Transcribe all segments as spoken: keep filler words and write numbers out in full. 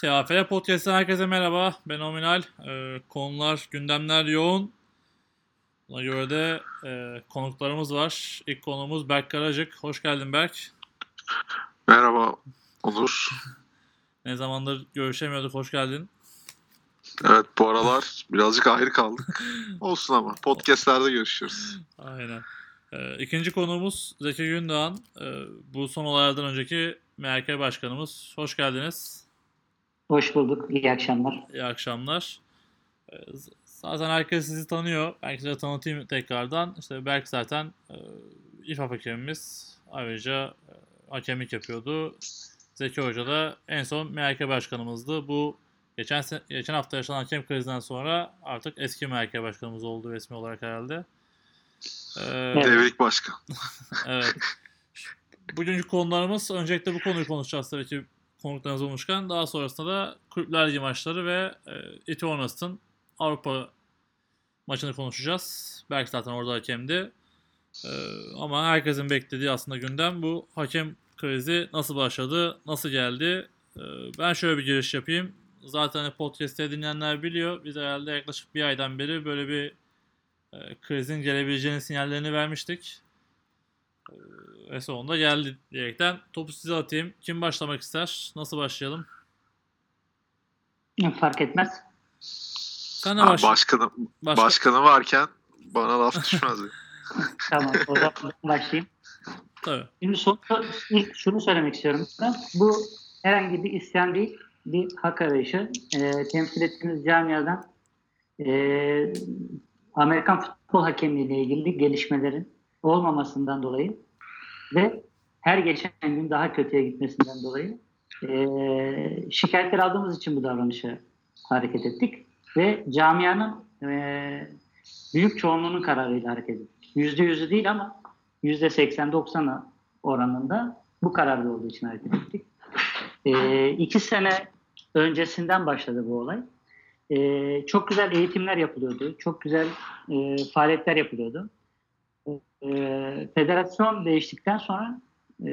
Siyafet Podcast'ten herkese merhaba. Ben Omin ee, konular, gündemler yoğun. Buna göre de e, konuklarımız var. İlk konuğumuz Berk Karacık. Hoş geldin Berk. Merhaba Onur. Ne zamandır görüşemiyorduk. Hoş geldin. Evet, bu aralar birazcık ayrı kaldık. Olsun ama podcastlerde görüşürüz. Aynen. Ee, ikinci konuğumuz Zeki Gündoğan. Ee, bu son olaylardan önceki M H K Başkanımız. Hoş geldiniz. Hoş bulduk. İyi akşamlar. İyi akşamlar. Ee, zaten herkes sizi tanıyor. Ben size tanıtayım tekrardan. İşte Berk zaten e, İFAF hakemimiz. Ayrıca e, hakemlik yapıyordu. Zeki Hoca da en son M H K Başkanımızdı. Bu geçen geçen hafta yaşanan hakem krizinden sonra artık eski M H K Başkanımız oldu resmi olarak herhalde. Ee, Devrik Başkan. Evet. Bugünkü konularımız, öncelikle bu konuyu konuşacağız tabii ki konuklarınız olmuşken. Daha sonrasında da Kulüpler Ligi maçları ve e, Itaunas'ın Avrupa maçını konuşacağız. Belki zaten orada hakemdi. E, ama herkesin beklediği aslında gündem bu. Hakem krizi nasıl başladı, nasıl geldi? E, ben şöyle bir giriş yapayım. Zaten podcast'te dinleyenler biliyor. Biz herhalde yaklaşık bir aydan beri böyle bir e, krizin gelebileceğini sinyallerini vermiştik. Ve sonunda geldi diyerekten topu size atayım. Kim başlamak ister? Nasıl başlayalım? Fark etmez. Sen de başla. Başkanım, Başka... başkanım varken bana laf düşmez. Tamam, o zaman başlayayım. Tabii. Şimdi sonunda ilk şunu söylemek istiyorum. Bu herhangi bir isyan değil, bir hak arayışı. E, temsil ettiğimiz camiadan e, Amerikan futbol hakemliğiyle ilgili gelişmelerin olmamasından dolayı ve her geçen gün daha kötüye gitmesinden dolayı e, şikayetler aldığımız için bu davranışa hareket ettik ve camianın e, büyük çoğunluğunun kararıyla hareket ettik. Yüzde yüzü değil ama yüzde seksen doksan oranında bu kararlı olduğu için hareket ettik. E, iki sene öncesinden başladı bu olay. E, çok güzel eğitimler yapılıyordu, çok güzel e, faaliyetler yapılıyordu. Ee, federasyon değiştikten sonra e,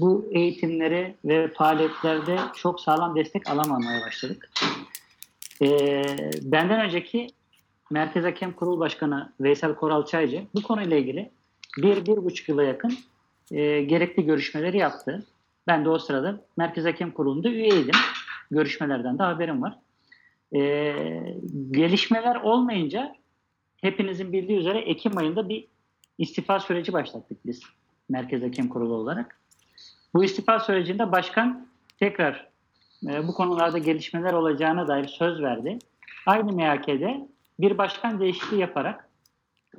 bu eğitimlere ve faaliyetlerde çok sağlam destek alamamaya başladık. Ee, benden önceki Merkez Hakem Kurulu Başkanı Veysel Koralçaycı bu konuyla ilgili bir, bir buçuk yıla yakın e, gerekli görüşmeleri yaptı. Ben de o sırada Merkez Hakem Kurulu'nda üyeydim. Görüşmelerden de haberim var. Ee, gelişmeler olmayınca hepinizin bildiği üzere Ekim ayında bir İstifa süreci başlattık biz Merkez Hakem Kurulu olarak. Bu istifa sürecinde başkan tekrar e, bu konularda gelişmeler olacağına dair söz verdi. Aynı M H K'de bir başkan değişikliği yaparak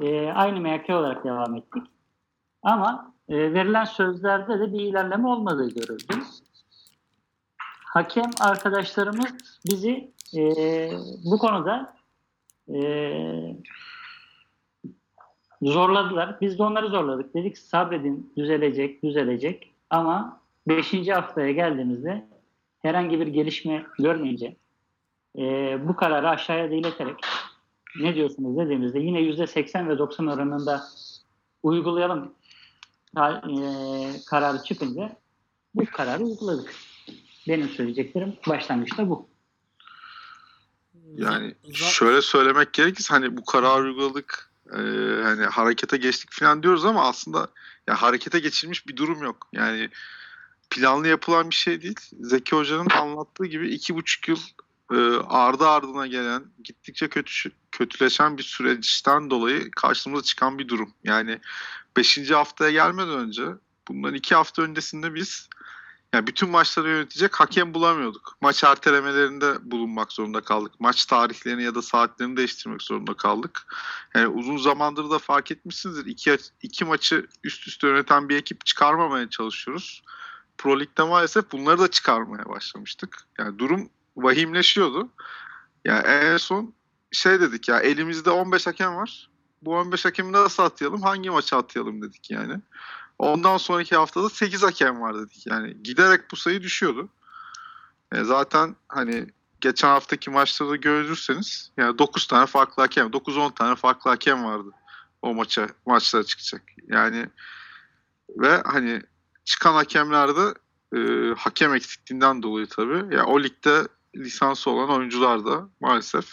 e, aynı M H K olarak devam ettik. Ama e, verilen sözlerde de bir ilerleme olmadığı görüldü. Hakem arkadaşlarımız bizi e, bu konuda eee zorladılar. Biz de onları zorladık. Dedik sabredin, düzelecek, düzelecek. Ama beşinci haftaya geldiğimizde herhangi bir gelişme görmeyince e, bu kararı aşağıya da ileterek ne diyorsunuz dediğimizde yine yüzde seksen ve doksan oranında uygulayalım e, kararı çıkınca bu kararı uyguladık. Benim söyleyeceklerim başlangıçta bu. Yani şöyle söylemek gerekirse hani bu kararı uyguladık, Ee, hani harekete geçtik falan diyoruz ama aslında ya harekete geçilmiş bir durum yok. Yani planlı yapılan bir şey değil. Zeki Hoca'nın anlattığı gibi iki buçuk yıl e, ardı ardına gelen, gittikçe kötü, kötüleşen bir süreçten dolayı karşımıza çıkan bir durum. Yani beşinci haftaya gelmeden önce, bundan iki hafta öncesinde biz yani bütün maçları yönetecek hakem bulamıyorduk. Maç ertelemelerinde bulunmak zorunda kaldık. Maç tarihlerini ya da saatlerini değiştirmek zorunda kaldık. Yani uzun zamandır da fark etmişsinizdir. İki, iki maçı üst üste yöneten bir ekip çıkarmamaya çalışıyoruz. Pro Lig'de maalesef bunları da çıkarmaya başlamıştık. Yani durum vahimleşiyordu. Yani en son şey dedik ya, elimizde on beş hakem var. Bu on beş hakemi nasıl atayalım? Hangi maça atayalım dedik yani. Ondan sonraki haftada sekiz hakem var dedik. Yani giderek bu sayı düşüyordu. E zaten hani geçen haftaki maçlarda görürseniz yani dokuz tane farklı hakem, dokuz on tane farklı hakem vardı o maça, maçlara çıkacak. Yani ve hani çıkan hakemlerde e, hakem eksikliğinden dolayı tabii. Yani o ligde lisansı olan oyuncular da maalesef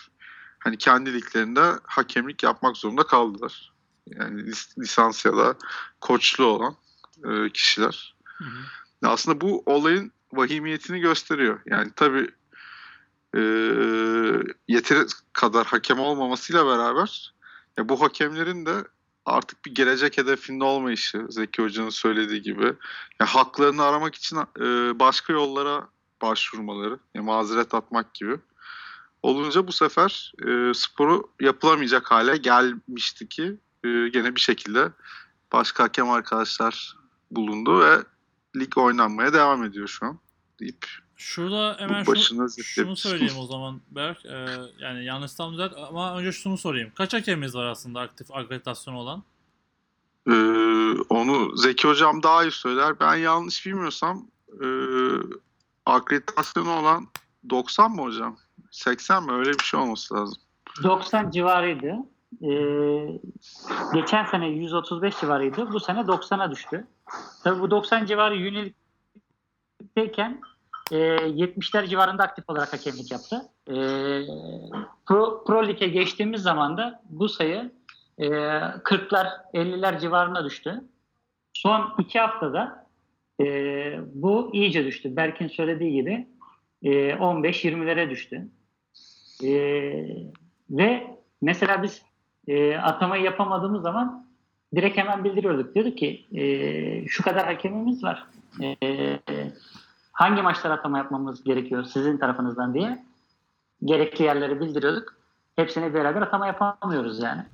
hani kendi liglerinde hakemlik yapmak zorunda kaldılar. Yani lis- lisans ya da koçlu olan e, kişiler. Hı hı. Aslında bu olayın vahimiyetini gösteriyor. Yani tabii e, yeteri kadar hakem olmamasıyla beraber ya bu hakemlerin de artık bir gelecek hedefinde olmayışı, Zeki Hoca'nın söylediği gibi. Ya haklarını aramak için e, başka yollara başvurmaları, ya mazeret atmak gibi. Olunca bu sefer e, sporu yapılamayacak hale gelmişti ki e, gene bir şekilde başka hakem arkadaşlar bulundu ve lig oynanmaya devam ediyor şu an deyip. Şurada hemen şunu, şunu söyleyeyim o zaman Berk. Ee, yani yanlış tam düzelt ama önce şunu sorayım. Kaç hakemimiz var aslında aktif akreditasyonu olan? Ee, onu Zeki Hocam daha iyi söyler. Ben yanlış bilmiyorsam e, akreditasyonu olan doksan mı hocam? seksen mi? Öyle bir şey olması lazım. doksan civarıydı. Ee, geçen sene yüz otuz beş civarıydı. Bu sene doksana düştü. Tabii bu doksan civarı yünelikteyken yetmişler civarında aktif olarak hakemlik yaptı. E, Pro, Pro Lig'e geçtiğimiz zaman da bu sayı e, kırklar elliler civarına düştü. Son iki haftada e, bu iyice düştü. Berk'in söylediği gibi e, on beş yirmilere düştü. E, ve mesela biz e, atamayı yapamadığımız zaman direkt hemen bildiriyorduk. Diyorduk ki e, şu kadar hakemimiz var. Eee Hangi maçlara atama yapmamız gerekiyor sizin tarafınızdan diye gerekli yerleri bildiriyorduk. Hepsine beraber atama yapamıyoruz yani.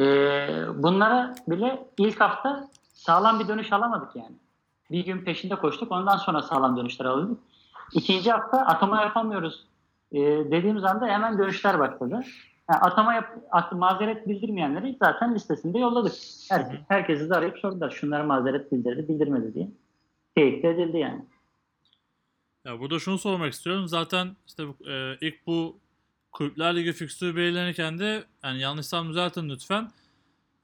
Ee, bunlara bile ilk hafta sağlam bir dönüş alamadık yani. Bir gün peşinde koştuk, ondan sonra sağlam dönüşler aldık. İkinci hafta atama yapamıyoruz ee, dediğimiz anda hemen dönüşler başladı. Yani atama yap, at, mazeret bildirmeyenleri zaten listesinde yolladık. Herkes, herkesi de arayıp sordular. Şunlara mazeret bildirdi, bildirmedi diye. Teyit edildi yani. Ya burada şunu sormak istiyorum. Zaten işte e, ilk bu Kulüpler Ligi fikstürü belirlenirken de yani yanlışsam düzeltin lütfen.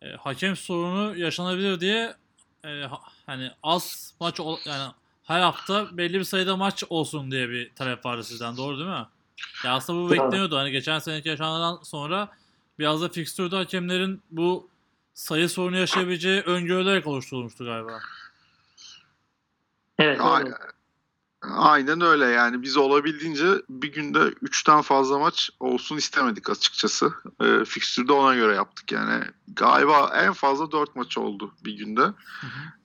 E, hakem sorunu yaşanabilir diye e, ha, hani az maç ol, yani her hafta belli bir sayıda maç olsun diye bir talep vardı sizden. Doğru değil mi? Ya aslında bu bekleniyordu. Hani geçen seneki yaşanandan sonra biraz da fikstürde hakemlerin bu sayı sorunu yaşayabileceği öngörülerek oluşturulmuştu galiba. Evet. Aynen. Aynen öyle yani biz olabildiğince bir günde üçten fazla maç olsun istemedik açıkçası. E, fikstürde ona göre yaptık yani. Galiba en fazla dört maç oldu bir günde.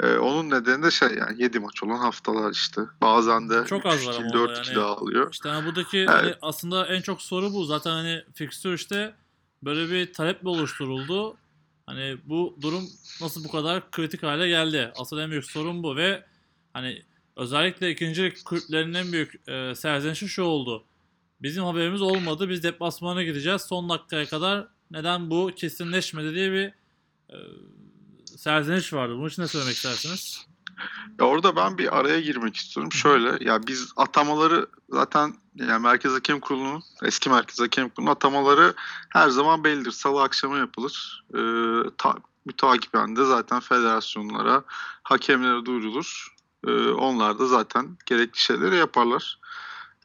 E, onun nedeni de şey yani yedi maç olan haftalar işte. Bazen de çok az var ama dört yani. Dağılıyor. İşte hani buradaki evet. Hani aslında en çok soru bu. Zaten hani fikstür işte böyle bir taleple oluşturuldu. Hani bu durum nasıl bu kadar kritik hale geldi? Asıl en büyük sorun bu ve hani özellikle ikinci kulüplerin en büyük e, serzenişi şu oldu. Bizim haberimiz olmadı. Biz deplasmana gideceğiz. Son dakikaya kadar neden bu kesinleşmedi diye bir e, serzeniş vardı. Bunun için ne söylemek istersiniz? Ya orada ben bir araya girmek istiyorum. Şöyle ya biz atamaları zaten yani Merkez Hakem Kurulu'nun eski Merkez Hakem Kurulu'nun atamaları her zaman bellidir. Salı akşamı yapılır. E, ta, mütakiben de zaten federasyonlara, hakemlere duyurulur. Onlar da zaten gerekli şeyleri yaparlar.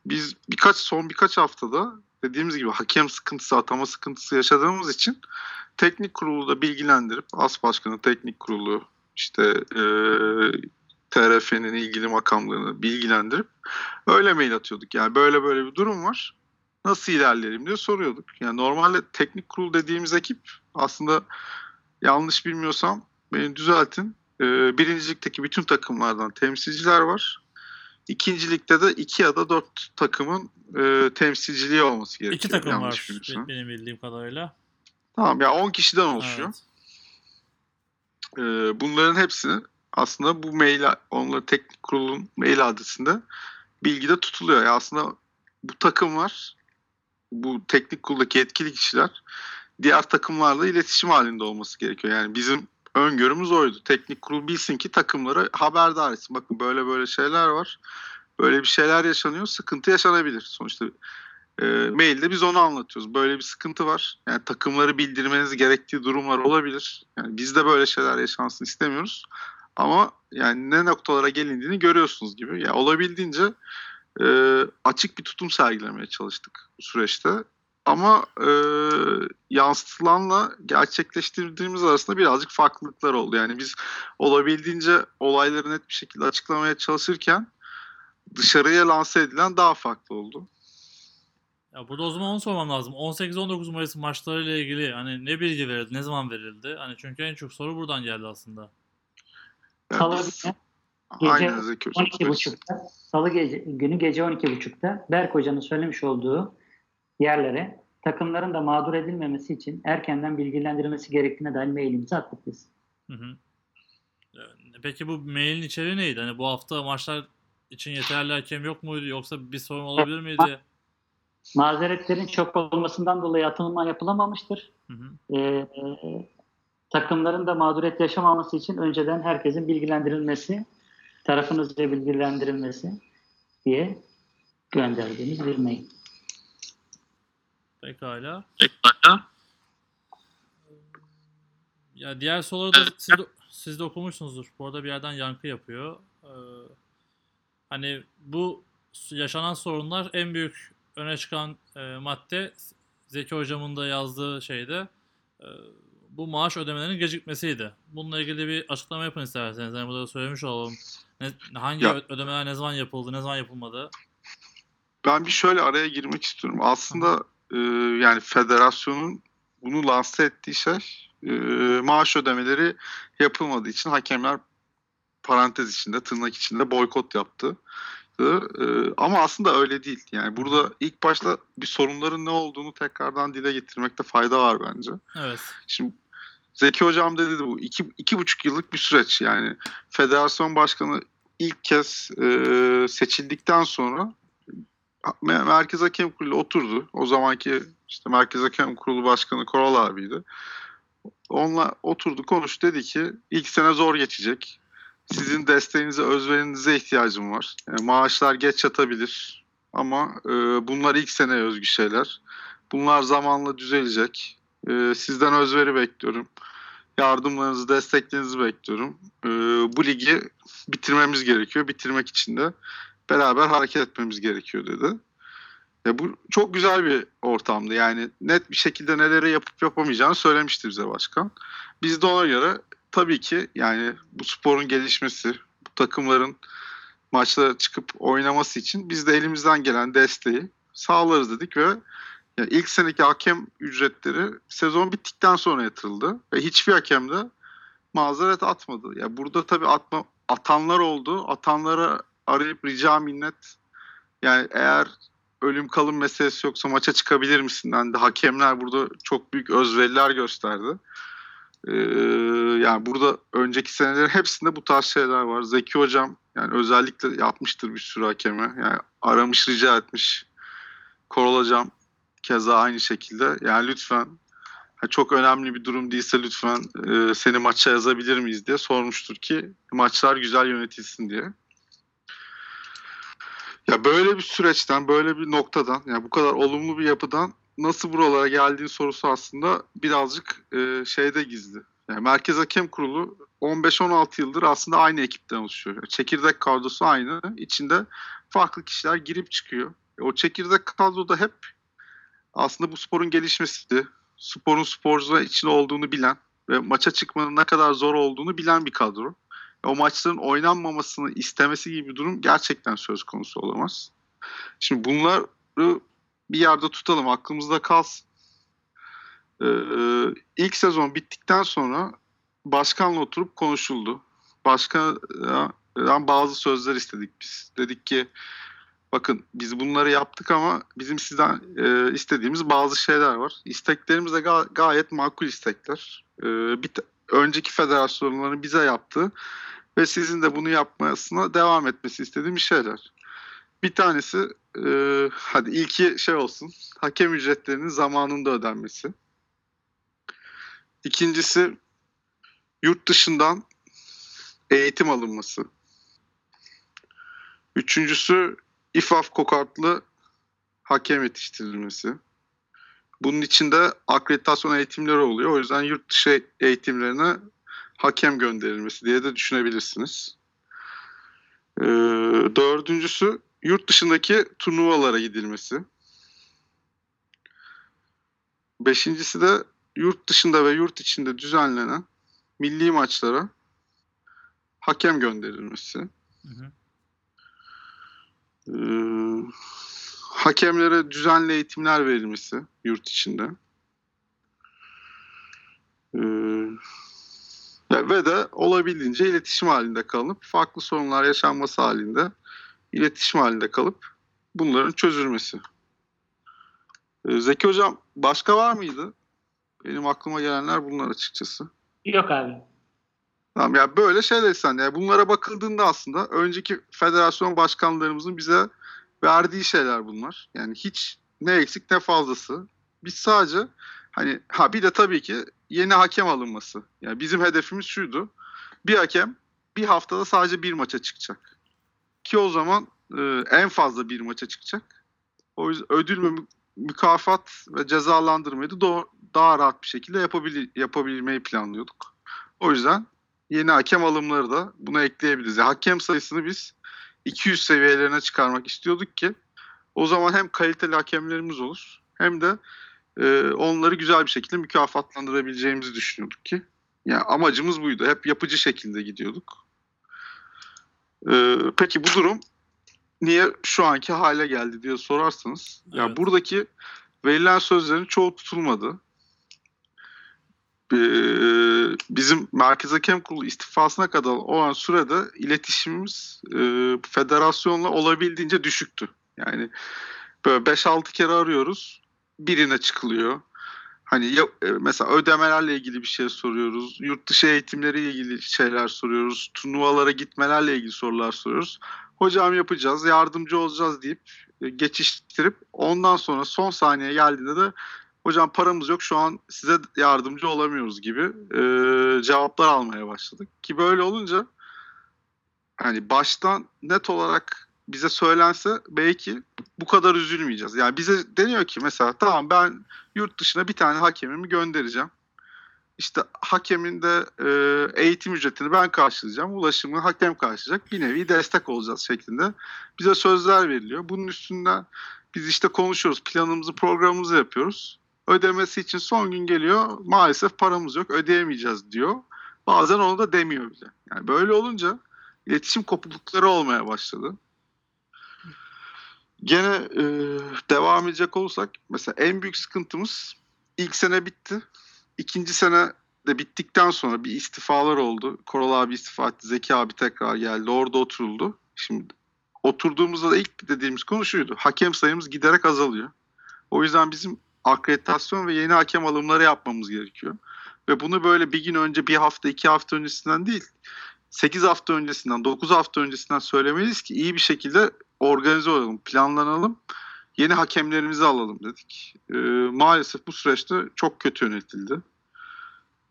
Biz birkaç son birkaç haftada dediğimiz gibi hakem sıkıntısı, atama sıkıntısı yaşadığımız için teknik kurulu da bilgilendirip as başkanı teknik kurulu işte e, T R F'nin ilgili makamlarını bilgilendirip öyle mail atıyorduk. Yani böyle böyle bir durum var. Nasıl ilerleyelim diye soruyorduk. Yani normalde teknik kurulu dediğimiz ekip aslında yanlış bilmiyorsam beni düzeltin. Birincilikteki bütün takımlardan temsilciler var. İkincilikte de iki ya da dört takımın e, temsilciliği olması gerekiyor. İki takım yanlış var benim bildiğim kadarıyla. Tamam ya yani on kişiden oluşuyor. Evet. E, bunların hepsini aslında bu mail, onları teknik kurulun mail adresinde bilgide tutuluyor. Yani aslında bu takımlar, bu teknik kuruldaki yetkili kişiler diğer takımlarla iletişim halinde olması gerekiyor. Yani bizim öngörümüz oydu. Teknik kurul bilsin ki takımlara haberdar etsin. Bakın böyle böyle şeyler var. Böyle bir şeyler yaşanıyor. Sıkıntı yaşanabilir. Sonuçta e, mailde biz onu anlatıyoruz. Böyle bir sıkıntı var. Yani takımları bildirmeniz gerektiği durumlar olabilir. Yani biz de böyle şeyler yaşansın istemiyoruz. Ama yani ne noktalara gelindiğini görüyorsunuz gibi. Yani olabildiğince e, açık bir tutum sergilemeye çalıştık bu süreçte. Ama e, yansıtılanla gerçekleştirdiğimiz arasında birazcık farklılıklar oldu. Yani biz olabildiğince olayları net bir şekilde açıklamaya çalışırken dışarıya lanse edilen daha farklı oldu. Ya burada o zaman onu sormam lazım. on sekiz on dokuz Mayıs maçlarıyla ilgili hani ne bilgi verildi, ne zaman verildi? Hani çünkü en çok soru buradan geldi aslında. Salı günü gece on iki buçukta Berk Hoca'nın söylemiş olduğu yerlere takımların da mağdur edilmemesi için erkenden bilgilendirilmesi gerektiğine dair mailimizi attık biz. Hı hı. Peki bu mailin içeriği neydi? Hani bu hafta maçlar için yeterli hakem yok muydu? Yoksa bir sorun olabilir miydi? Mazeretlerin çok olmasından dolayı atılma yapılamamıştır. Hı hı. Ee, takımların da mağduriyet yaşamaması için önceden herkesin bilgilendirilmesi, tarafınızla bilgilendirilmesi diye gönderdiğimiz bir mail. Pekala. Pekala. Ya diğer soruları da siz de, siz de okumuşsunuzdur. Bu arada bir yerden yankı yapıyor. Ee, hani bu yaşanan sorunlar en büyük öne çıkan e, madde Zeki Hocam'ın da yazdığı şeyde e, bu maaş ödemelerinin gecikmesiydi. Bununla ilgili bir açıklama yapın isterseniz. Yani burada söylemiş olalım. Ne, hangi ya. ödemeler ne zaman yapıldı, ne zaman yapılmadı? Ben bir şöyle araya girmek istiyorum. Aslında e, yani federasyonun bunu lanse ettiği şey e, maaş ödemeleri yapılmadığı için hakemler parantez içinde, tırnak içinde boykot yaptı. Ama aslında öyle değil. Yani burada ilk başta bir sorunların ne olduğunu tekrardan dile getirmekte fayda var bence. Evet. Şimdi Zeki Hocam dedi bu iki, iki buçuk yıllık bir süreç. Yani federasyon başkanı ilk kez e, seçildikten sonra Merkez Hakem Kurulu oturdu. O zamanki işte Merkez Hakem Kurulu Başkanı Koral abiydi. Onunla oturdu, konuştu, dedi ki ilk sene zor geçecek. Sizin desteğinize, özverinize ihtiyacım var. Yani maaşlar geç yatabilir ama e, bunlar ilk seneye özgü şeyler. Bunlar zamanla düzelecek. E, sizden özveri bekliyorum. Yardımlarınızı, desteklerinizi bekliyorum. E, bu ligi bitirmemiz gerekiyor. Bitirmek için de beraber hareket etmemiz gerekiyor dedi. E, bu çok güzel bir ortamdı. Yani net bir şekilde neleri yapıp yapamayacağını söylemişti bize başkan. Biz de ona göre tabii ki yani bu sporun gelişmesi, bu takımların maçlara çıkıp oynaması için biz de elimizden gelen desteği sağlarız dedik ve yani ilk seneki hakem ücretleri sezon bittikten sonra yatırıldı ve hiçbir hakem de mazeret atmadı. Ya yani burada tabii atma, atanlar oldu, atanlara arayıp rica minnet, yani eğer ölüm kalım meselesi yoksa maça çıkabilir misin? Yani de hakemler burada çok büyük özveriler gösterdi. Ee, yani burada önceki senelerin hepsinde bu tarz şeyler var. Zeki Hocam yani özellikle yapmıştır bir sürü hakeme. Yani aramış, rica etmiş. Koral Hocam keza aynı şekilde. Yani lütfen yani çok önemli bir durum değilse lütfen e, seni maça yazabilir miyiz diye sormuştur ki maçlar güzel yönetilsin diye. Ya böyle bir süreçten, böyle bir noktadan, yani bu kadar olumlu bir yapıdan nasıl buralara geldiği sorusu aslında birazcık e, şeyde gizli. Yani Merkez Hakem Kurulu on beş on altı yıldır aslında aynı ekipten oluşuyor. Yani çekirdek kadrosu aynı. İçinde farklı kişiler girip çıkıyor. E, o çekirdek kadroda hep aslında bu sporun gelişmesi, sporun sporcular için olduğunu bilen ve maça çıkmanın ne kadar zor olduğunu bilen bir kadro. E, o maçların oynanmamasını istemesi gibi bir durum gerçekten söz konusu olamaz. Şimdi bunları bir yerde tutalım, aklımızda kalsın. Ee, ilk sezon bittikten sonra başkanla oturup konuşuldu. Başkandan bazı sözler istedik biz. Dedik ki bakın biz bunları yaptık ama bizim sizden e, istediğimiz bazı şeyler var. İsteklerimiz de ga- gayet makul istekler. Ee, bir t- önceki federasyonların bize yaptığı ve sizin de bunu yapmasına devam etmesi istediğimiz şeyler. Bir tanesi e, hadi ilki şey olsun, hakem ücretlerinin zamanında ödenmesi. İkincisi yurt dışından eğitim alınması. Üçüncüsü İFAF kokartlı hakem yetiştirilmesi. Bunun içinde akreditasyon eğitimleri oluyor. O yüzden yurt dışı eğitimlerine hakem gönderilmesi diye de düşünebilirsiniz. Ee, dördüncüsü yurt dışındaki turnuvalara gidilmesi. Beşincisi de yurt dışında ve yurt içinde düzenlenen milli maçlara hakem gönderilmesi. Hı hı. Ee, hakemlere düzenli eğitimler verilmesi yurt içinde. Ee, ve de olabildiğince iletişim halinde kalıp, farklı sorunlar yaşanması halinde iletişim halinde kalıp bunların çözülmesi. Ee, Zeki Hocam, başka var mıydı? Benim aklıma gelenler bunlar açıkçası. Yok abi. Tamam, ya böyle şeyler sen. Yani bunlara bakıldığında aslında önceki federasyon başkanlarımızın bize verdiği şeyler bunlar. Yani hiç ne eksik ne fazlası. Biz sadece hani ha bir de tabii ki yeni hakem alınması. Yani bizim hedefimiz şuydu. Bir hakem bir haftada sadece bir maça çıkacak. Ki o zaman e, en fazla bir maça çıkacak. O yüzden ödül ve mükafat ve cezalandırmayı da doğru, daha rahat bir şekilde yapabil- yapabilmeyi planlıyorduk. O yüzden yeni hakem alımları da buna ekleyebiliriz. Yani hakem sayısını biz iki yüz seviyelerine çıkarmak istiyorduk ki o zaman hem kaliteli hakemlerimiz olur hem de e, onları güzel bir şekilde mükafatlandırabileceğimizi düşünüyorduk ki. Yani amacımız buydu. Hep yapıcı şekilde gidiyorduk. E, peki bu durum niye şu anki hale geldi diye sorarsanız, evet. Ya buradaki verilen sözlerin çoğu tutulmadı. Bizim Merkez Hakem Kurulu istifasına kadar olan sürede iletişimimiz federasyonla olabildiğince düşüktü. Yani böyle beş altı kere arıyoruz, birine çıkılıyor. Hani ya, mesela ödemelerle ilgili bir şey soruyoruz, yurt dışı eğitimleriyle ilgili şeyler soruyoruz, turnuvalara gitmelerle ilgili sorular soruyoruz. Hocam yapacağız, yardımcı olacağız deyip geçiştirip ondan sonra son saniye geldiğinde de hocam paramız yok, şu an size yardımcı olamıyoruz gibi e, cevaplar almaya başladık. Ki böyle olunca hani baştan net olarak bize söylense belki bu kadar üzülmeyeceğiz. Yani bize deniyor ki mesela tamam ben yurt dışına bir tane hakemimi göndereceğim. İşte hakemin de e, eğitim ücretini ben karşılayacağım, ulaşımını hakem karşılayacak, bir nevi destek olacağız şeklinde bize sözler veriliyor. Bunun üstünden biz işte konuşuyoruz, planımızı programımızı yapıyoruz. Ödemesi için son gün geliyor, maalesef paramız yok, ödeyemeyeceğiz diyor. Bazen onu da demiyor bile. Yani böyle olunca iletişim kopuklukları olmaya başladı. Gene e, devam edecek olursak mesela en büyük sıkıntımız ilk sene bitti. İkinci sene de bittikten sonra bir istifalar oldu. Koral abi istifa etti, Zeki abi tekrar geldi, orada oturuldu. Şimdi oturduğumuzda da ilk dediğimiz konu şuydu, hakem sayımız giderek azalıyor. O yüzden bizim akreditasyon ve yeni hakem alımları yapmamız gerekiyor. Ve bunu böyle bir gün önce, bir hafta, iki hafta öncesinden değil, sekiz hafta öncesinden, dokuz hafta öncesinden söylemeliyiz ki iyi bir şekilde organize olalım, planlanalım, yeni hakemlerimizi alalım dedik. E, maalesef bu süreçte çok kötü yönetildi.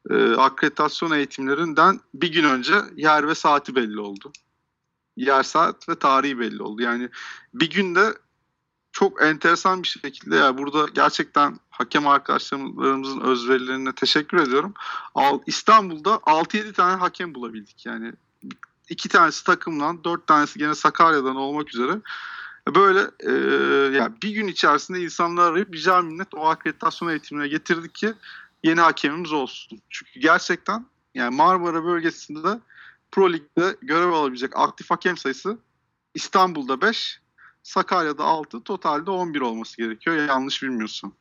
E, akreditasyon eğitimlerinden bir gün önce yer ve saati belli oldu. Yer, saat ve tarihi belli oldu. Yani bir günde çok enteresan bir şekilde, yani burada gerçekten hakem arkadaşlarımızın özverilerine teşekkür ediyorum. İstanbul'da altı yedi tane hakem bulabildik. Yani iki tanesi takımdan, dört tanesi gene Sakarya'dan olmak üzere. Böyle e, yani bir gün içerisinde insanları arayıp rica minnet o akreditasyon eğitimine getirdik ki yeni hakemimiz olsun. Çünkü gerçekten yani Marmara bölgesinde Pro Lig'de görev alabilecek aktif hakem sayısı İstanbul'da beş, Sakarya'da altı, totalde on bir olması gerekiyor. Yanlış bilmiyorsun.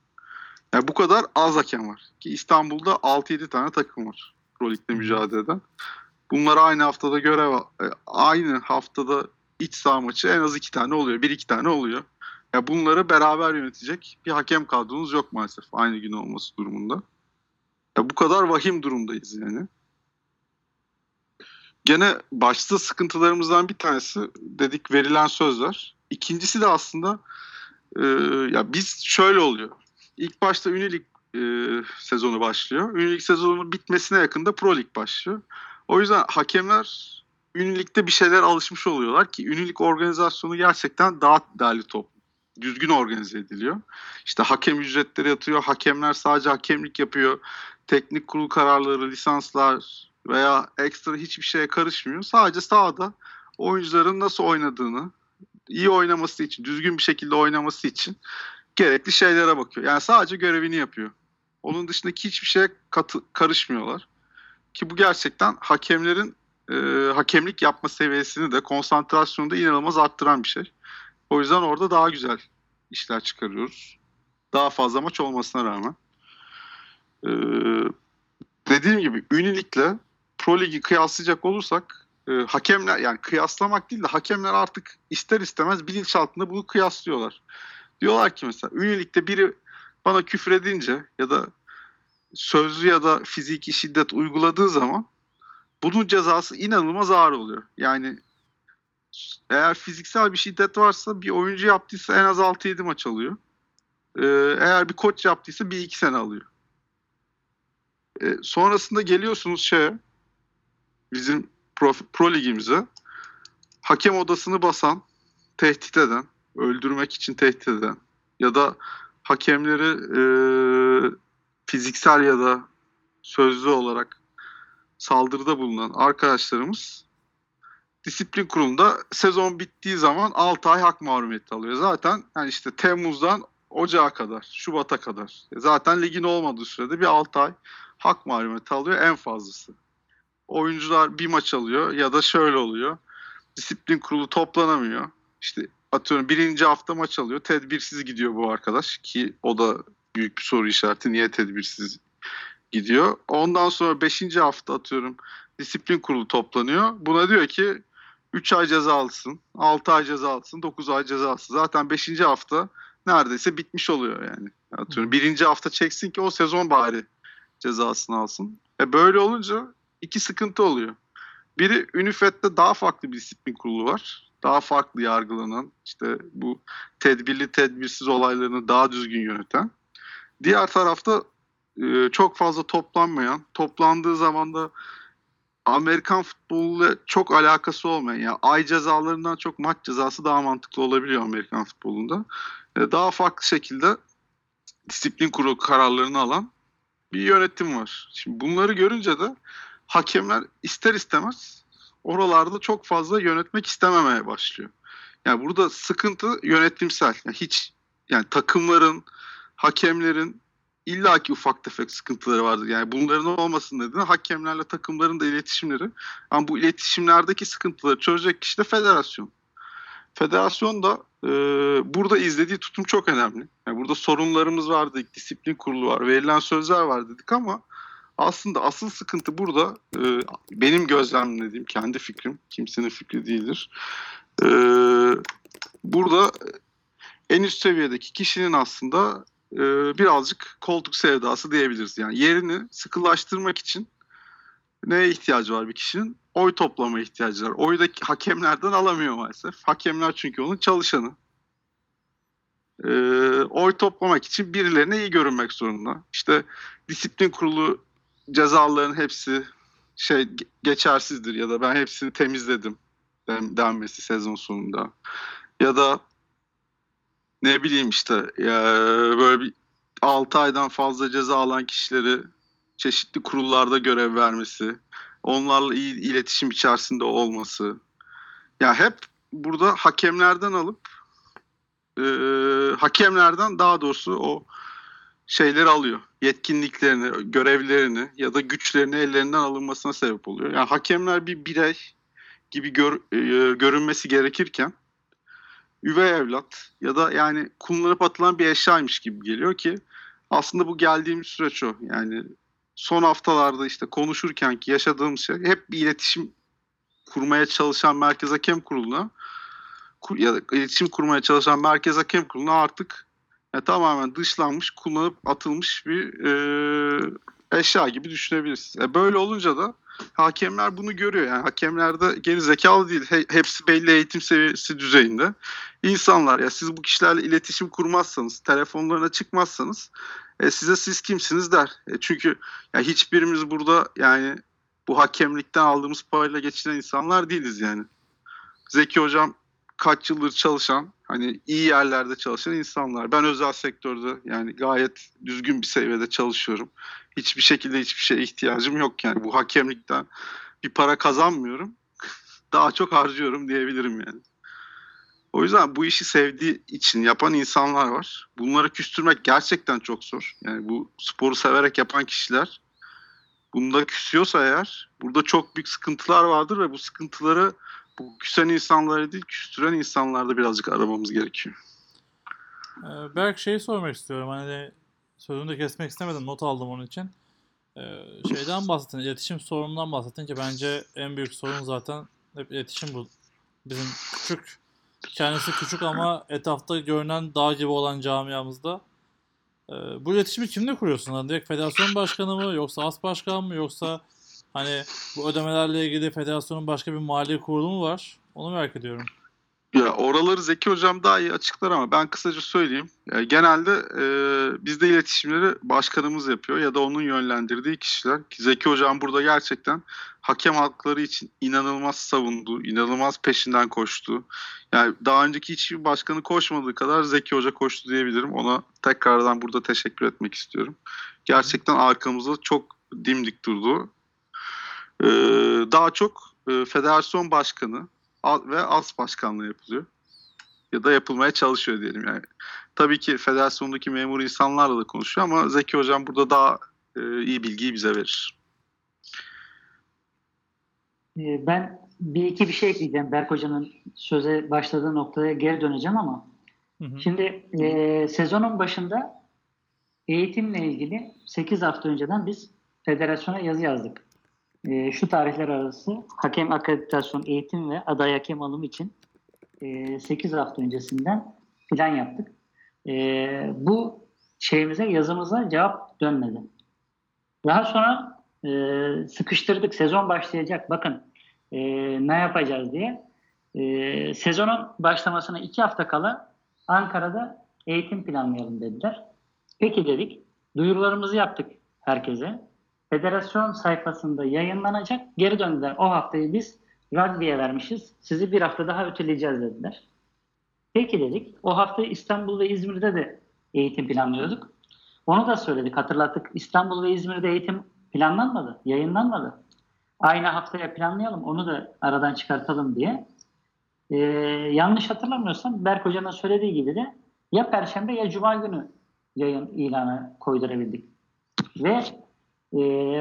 Yani bu kadar az hakem var. Ki İstanbul'da altı yedi tane takım var Pro Lig'de mücadele eden. Bunlar aynı haftada görev, aynı haftada iç saha maçı en az iki tane oluyor. bir iki tane oluyor. Yani bunları beraber yönetecek bir hakem kadronuz yok maalesef. Aynı gün olması durumunda. Yani bu kadar vahim durumdayız yani. Gene başta sıkıntılarımızdan bir tanesi dedik verilen sözler. İkincisi de aslında e, ya biz şöyle oluyor. İlk başta Ünilig e, sezonu başlıyor. Ünilig sezonunun bitmesine yakında Pro Lig başlıyor. O yüzden hakemler Ünilig'de bir şeyler alışmış oluyorlar ki Ünilig organizasyonu gerçekten daha derli toplu, düzgün organize ediliyor. İşte hakem ücretleri yatıyor, hakemler sadece hakemlik yapıyor. Teknik kurul kararları, lisanslar, veya ekstra hiçbir şeye karışmıyor. Sadece sahada oyuncuların nasıl oynadığını, iyi oynaması için, düzgün bir şekilde oynaması için gerekli şeylere bakıyor. Yani sadece görevini yapıyor. Onun dışındaki hiçbir şeye katı, karışmıyorlar. Ki bu gerçekten hakemlerin e, hakemlik yapma seviyesini de, konsantrasyonu da inanılmaz arttıran bir şey. O yüzden orada daha güzel işler çıkarıyoruz. Daha fazla maç olmasına rağmen. E, dediğim gibi Ünilik'le Pro Lig'i kıyaslayacak olursak e, hakemler, yani kıyaslamak değil de hakemler artık ister istemez bilinçaltında bunu kıyaslıyorlar. Diyorlar ki mesela Ünilik'te biri bana küfür edince ya da sözlü ya da fiziki şiddet uyguladığı zaman bunun cezası inanılmaz ağır oluyor. Yani eğer fiziksel bir şiddet varsa bir oyuncu yaptıysa en az altı yedi maç alıyor. Ee, eğer bir koç yaptıysa bir iki sene alıyor. Ee, sonrasında geliyorsunuz şeye, bizim pro, pro ligimize, hakem odasını basan, tehdit eden, öldürmek için tehdit eden ya da hakemleri e, fiziksel ya da sözlü olarak saldırıda bulunan arkadaşlarımız disiplin kurulunda sezon bittiği zaman altı ay hak mahrumiyeti alıyor. Zaten yani işte Temmuz'dan Ocağa kadar, Şubat'a kadar. Zaten ligin olmadığı sürede bir altı ay hak mahrumiyeti alıyor en fazlası. Oyuncular bir maç alıyor ya da şöyle oluyor. Disiplin kurulu toplanamıyor. İşte atıyorum birinci hafta maç alıyor. Tedbirsiz gidiyor bu arkadaş ki o da büyük bir soru işareti. Niye tedbirsiz gidiyor? Ondan sonra beşinci hafta atıyorum disiplin kurulu toplanıyor. Buna diyor ki üç ay ceza alsın, altı ay ceza alsın, dokuz ay ceza alsın. Zaten beşinci hafta neredeyse bitmiş oluyor yani. Atıyorum birinci hafta çeksin ki o sezon bari cezasını alsın. E böyle olunca iki sıkıntı oluyor. Biri Ünifet'te daha farklı bir disiplin kurulu var. Daha farklı yargılanan, işte bu tedbirli tedbirsiz olaylarını daha düzgün yöneten. Diğer tarafta e, çok fazla toplanmayan, toplandığı zaman da Amerikan futboluyla çok alakası olmayan, yani ay cezalarından çok maç cezası daha mantıklı olabiliyor Amerikan futbolunda. Daha farklı şekilde disiplin kurulu kararlarını alan bir yönetim var. Şimdi bunları görünce de hakemler ister istemez oralarda çok fazla yönetmek istememeye başlıyor. Yani burada sıkıntı yönetimsel. Yani hiç yani takımların, hakemlerin illaki ufak tefek sıkıntıları vardır. Yani bunların olmasın dediğine hakemlerle takımların da iletişimleri. Ama bu iletişimlerdeki sıkıntıları çözecek kişi de federasyon. Federasyon da e, burada izlediği tutum çok önemli. Yani burada sorunlarımız var dedik, disiplin kurulu var, verilen sözler var dedik ama aslında asıl sıkıntı burada e, benim gözlemlediğim, kendi fikrim, kimsenin fikri değildir. E, burada en üst seviyedeki kişinin aslında e, birazcık koltuk sevdası diyebiliriz. Yani yerini sıkılaştırmak için neye ihtiyacı var bir kişinin? Oy toplama ihtiyacı var. Oyu da hakemlerden alamıyor maalesef. Hakemler çünkü onun çalışanı. Ee, oy toplamak için birilerine iyi görünmek zorunda. İşte disiplin kurulu cezaların hepsi şey geçersizdir ya da ben hepsini temizledim denmesi sezon sonunda. Ya da ne bileyim işte ya böyle bir altı aydan fazla ceza alan kişileri çeşitli kurullarda görev vermesi, onlarla iyi iletişim içerisinde olması. Ya yani hep burada hakemlerden alıp e, hakemlerden daha doğrusu o şeyleri alıyor. Yetkinliklerini, görevlerini ya da güçlerini ellerinden alınmasına sebep oluyor. Yani hakemler bir birey gibi gör, e, görünmesi gerekirken üvey evlat ya da yani kullanıp atılan bir eşyaymış gibi geliyor ki aslında bu geldiğimiz süreç o. Yani son haftalarda işte konuşurken ki yaşadığım şey hep bir iletişim kurmaya çalışan Merkez Hakem Kurulu'na kur, ya da iletişim kurmaya çalışan Merkez Hakem Kurulu'na artık ya, tamamen dışlanmış, kullanıp atılmış bir e, eşya gibi düşünebiliriz. E, böyle olunca da hakemler bunu görüyor. Yani hakemler de geri zekalı değil. He, hepsi belli eğitim seviyesi düzeyinde. İnsanlar ya siz bu kişilerle iletişim kurmazsanız, telefonlarına çıkmazsanız E size siz kimsiniz der. E çünkü ya hiçbirimiz burada yani bu hakemlikten aldığımız parayla geçinen insanlar değiliz yani. Zeki hocam kaç yıldır çalışan, hani iyi yerlerde çalışan insanlar. Ben özel sektörde yani gayet düzgün bir seviyede çalışıyorum. Hiçbir şekilde hiçbir şeye ihtiyacım yok yani. Bu hakemlikten bir para kazanmıyorum. Daha çok harcıyorum diyebilirim yani. O yüzden bu işi sevdiği için yapan insanlar var. Bunları küstürmek gerçekten çok zor. Yani bu sporu severek yapan kişiler bunda küsüyorsa eğer, burada çok büyük sıkıntılar vardır ve bu sıkıntıları bu küsen insanları değil, küstüren insanlarda birazcık aramamız gerekiyor. Ee, Berk, şeyi sormak istiyorum. Hani sözünü de kesmek istemedim. Not aldım onun için. Ee, şeyden bahsettin. İletişim sorunundan bahsettin ki bence en büyük sorun zaten hep iletişim bu. Bizim küçük, kendisi küçük ama etrafta görünen dağ gibi olan camiamızda. Ee, bu iletişimi kimle kuruyorsun? Yani direkt federasyon başkanı mı? Yoksa as başkan mı? Yoksa hani bu ödemelerle ilgili federasyonun başka bir mali kurulu mu var? Onu merak ediyorum. Ya oraları Zeki Hocam daha iyi açıklar ama ben kısaca söyleyeyim. Yani genelde e, bizde iletişimleri başkanımız yapıyor ya da onun yönlendirdiği kişiler. Zeki Hocam burada gerçekten hakem hakları için inanılmaz savundu, inanılmaz peşinden koştu. Yani daha önceki hiçbir başkanı koşmadığı kadar Zeki Hoca koştu diyebilirim. Ona tekrardan burada teşekkür etmek istiyorum. Gerçekten arkamızda çok dimdik durdu. Ee, daha çok e, federasyon başkanı ve as başkanlığı yapılıyor. Ya da yapılmaya çalışıyor diyelim yani. Tabii ki federasyondaki memur insanlarla da konuşuyor ama Zeki Hocam burada daha e, iyi bilgiyi bize verir. Ben bir iki bir şey ekleyeceğim. Berk Hoca'nın söze başladığı noktaya geri döneceğim ama hı hı. Şimdi e, sezonun başında eğitimle ilgili sekiz hafta önceden biz federasyona yazı yazdık. E, şu tarihler arası hakem akreditasyon, eğitim ve aday hakem alımı için e, sekiz hafta öncesinden plan yaptık. E, bu şeyimize, yazımıza cevap dönmedi. Daha sonra e, sıkıştırdık. Sezon başlayacak. Bakın e, ne yapacağız diye. E, sezonun başlamasına iki hafta kala Ankara'da eğitim planlayalım dediler. Peki dedik. Duyurularımızı yaptık herkese. Federasyon sayfasında yayınlanacak. Geri döndüler. O haftayı biz rugby'ye vermişiz. Sizi bir hafta daha öteleyeceğiz dediler. Peki dedik. O haftayı İstanbul ve İzmir'de de eğitim planlıyorduk. Onu da söyledik, hatırlattık. İstanbul ve İzmir'de eğitim planlanmadı, yayınlanmadı. Aynı haftaya planlayalım, onu da aradan çıkartalım diye. Ee, yanlış hatırlamıyorsam Berk Hoca'nın söylediği gibi de ya Perşembe ya Cuma günü yayın ilanı koydurabildik. Ve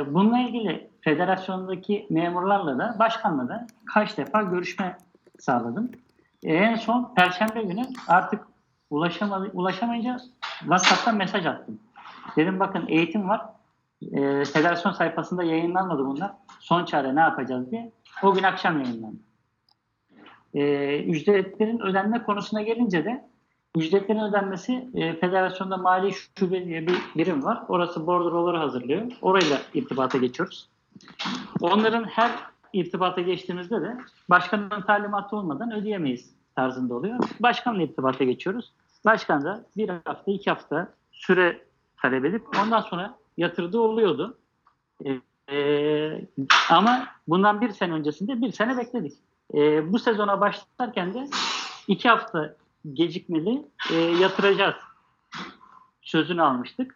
bununla ilgili federasyondaki memurlarla da başkanla da kaç defa görüşme sağladım. En son Perşembe günü artık ulaşamadı, ulaşamayınca WhatsApp'tan mesaj attım. Dedim bakın eğitim var, e, federasyon sayfasında yayınlanmadı bunlar. Son çare ne yapacağız diye. O gün akşam yayınlandı. E, ücretlerin ödenme konusuna gelince de ücretlerin ödenmesi e, federasyonda mali şube diye bir birim var. Orası bordroları hazırlıyor. Orayla irtibata geçiyoruz. Onların her irtibata geçtiğimizde de başkanın talimatı olmadan ödeyemeyiz tarzında oluyor. Başkanla irtibata geçiyoruz. Başkan da bir hafta, iki hafta süre talep edip ondan sonra yatırdığı oluyordu. E, e, ama bundan bir sene öncesinde bir sene bekledik. E, bu sezona başlarken de iki hafta gecikmeli e, yatıracağız sözünü almıştık.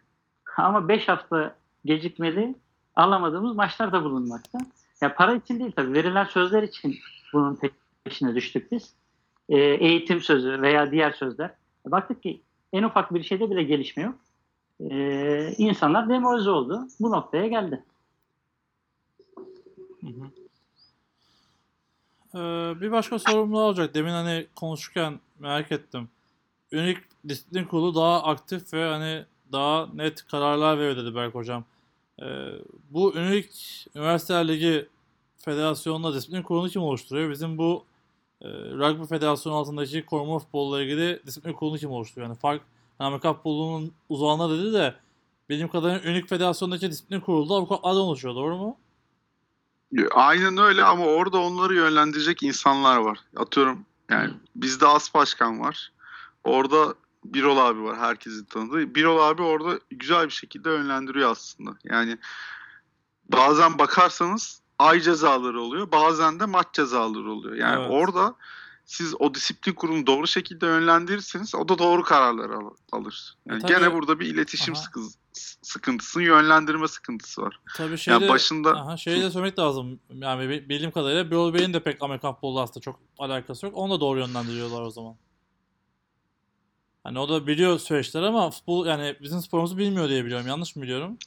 Ama beş hafta gecikmeli alamadığımız maçlar da bulunmakta. Yani para için değil tabii, verilen sözler için bunun peşine düştük biz. E, eğitim sözü veya diğer sözler. Baktık ki en ufak bir şeyde bile gelişme yok. E, insanlar demoralize oldu. Bu noktaya geldi. Hı hı. Ee, bir başka sorum daha olacak. Demin hani konuşurken merak ettim. Ünilik Disiplin Kurulu daha aktif ve hani daha net kararlar veriyor dedi Berk Hocam. Ee, bu Ünilik Üniversite Ligi Federasyonu'nda Disiplin Kurulu'nu kim oluşturuyor? Bizim bu e, Rugby Federasyonu altındaki koruma futbolla ilgili Disiplin Kurulu'nu kim oluşturuyor? Yani fark Amerika futbolunun uzağına dedi de benim kadarıyla Ünilik Federasyonu'ndaki Disiplin Kurulu'da avukatlardan oluşuyor. Doğru mu? Aynen öyle ama orada onları yönlendirecek insanlar var. Atıyorum yani bizde as başkan var. Orada Birol abi var, herkesin tanıdığı. Birol abi orada güzel bir şekilde yönlendiriyor aslında. Yani bazen bakarsanız ay cezaları oluyor. Bazen de maç cezaları oluyor. Yani evet. Orada siz o disiplin kurulunu doğru şekilde yönlendirirseniz o da doğru kararları al- alır. Yani gene burada bir iletişim sıkı- sıkıntısı, yönlendirme sıkıntısı var. Tabii şeyde, yani başında... aha, şeyi de söylemek lazım. Yani bildiğim kadarıyla Birol Bey'in de pek Amerikan futbolu aslında çok alakası yok. Onu da doğru yönlendiriyorlar o zaman. Hani o da biliyor süreçler ama futbol, yani bizim sporumuzu bilmiyor diye biliyorum. Yanlış mı biliyorum?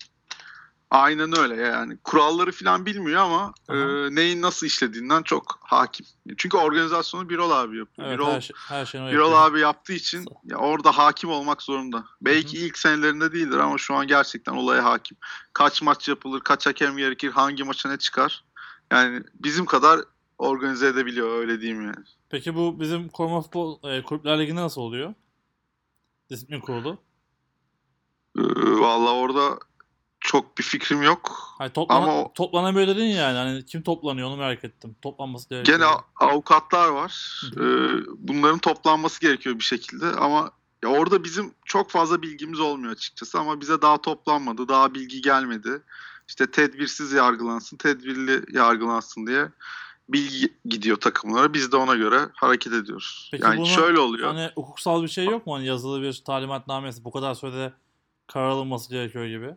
Aynen öyle yani. Kuralları falan bilmiyor ama e, neyin nasıl işlediğinden çok hakim. Çünkü organizasyonu Birol abi yapıyor. Evet, Birol, her şey, her şeyini Birol yapıyor. Abi yaptığı için ya orada hakim olmak zorunda. Belki Hı-hı. ilk senelerinde değildir ama şu an gerçekten olaya hakim. Kaç maç yapılır, kaç hakem gerekir, hangi maça ne çıkar. Yani bizim kadar organize edebiliyor, öyle diyeyim yani. Peki bu bizim koruma futbol e, Kulüpler Ligi'nde nasıl oluyor? Disiplin kurulu. E, Valla orada çok bir fikrim yok. Hayır, toplana, ama o... toplanamıyor dedin yani. Hani kim toplanıyor onu merak ettim. Toplanması gerekiyor. Gene avukatlar var. ee, bunların toplanması gerekiyor bir şekilde ama ya orada bizim çok fazla bilgimiz olmuyor açıkçası ama bize daha toplanmadı, daha bilgi gelmedi. İşte tedbirsiz yargılansın, tedbirli yargılansın diye bilgi gidiyor takımlara. Biz de ona göre hareket ediyoruz. Peki yani bunu, şöyle oluyor. Hani hukuksal bir şey yok mu? Hani yazılı bir talimatnamesi bu kadar sürede karar alınması gerekiyor gibi.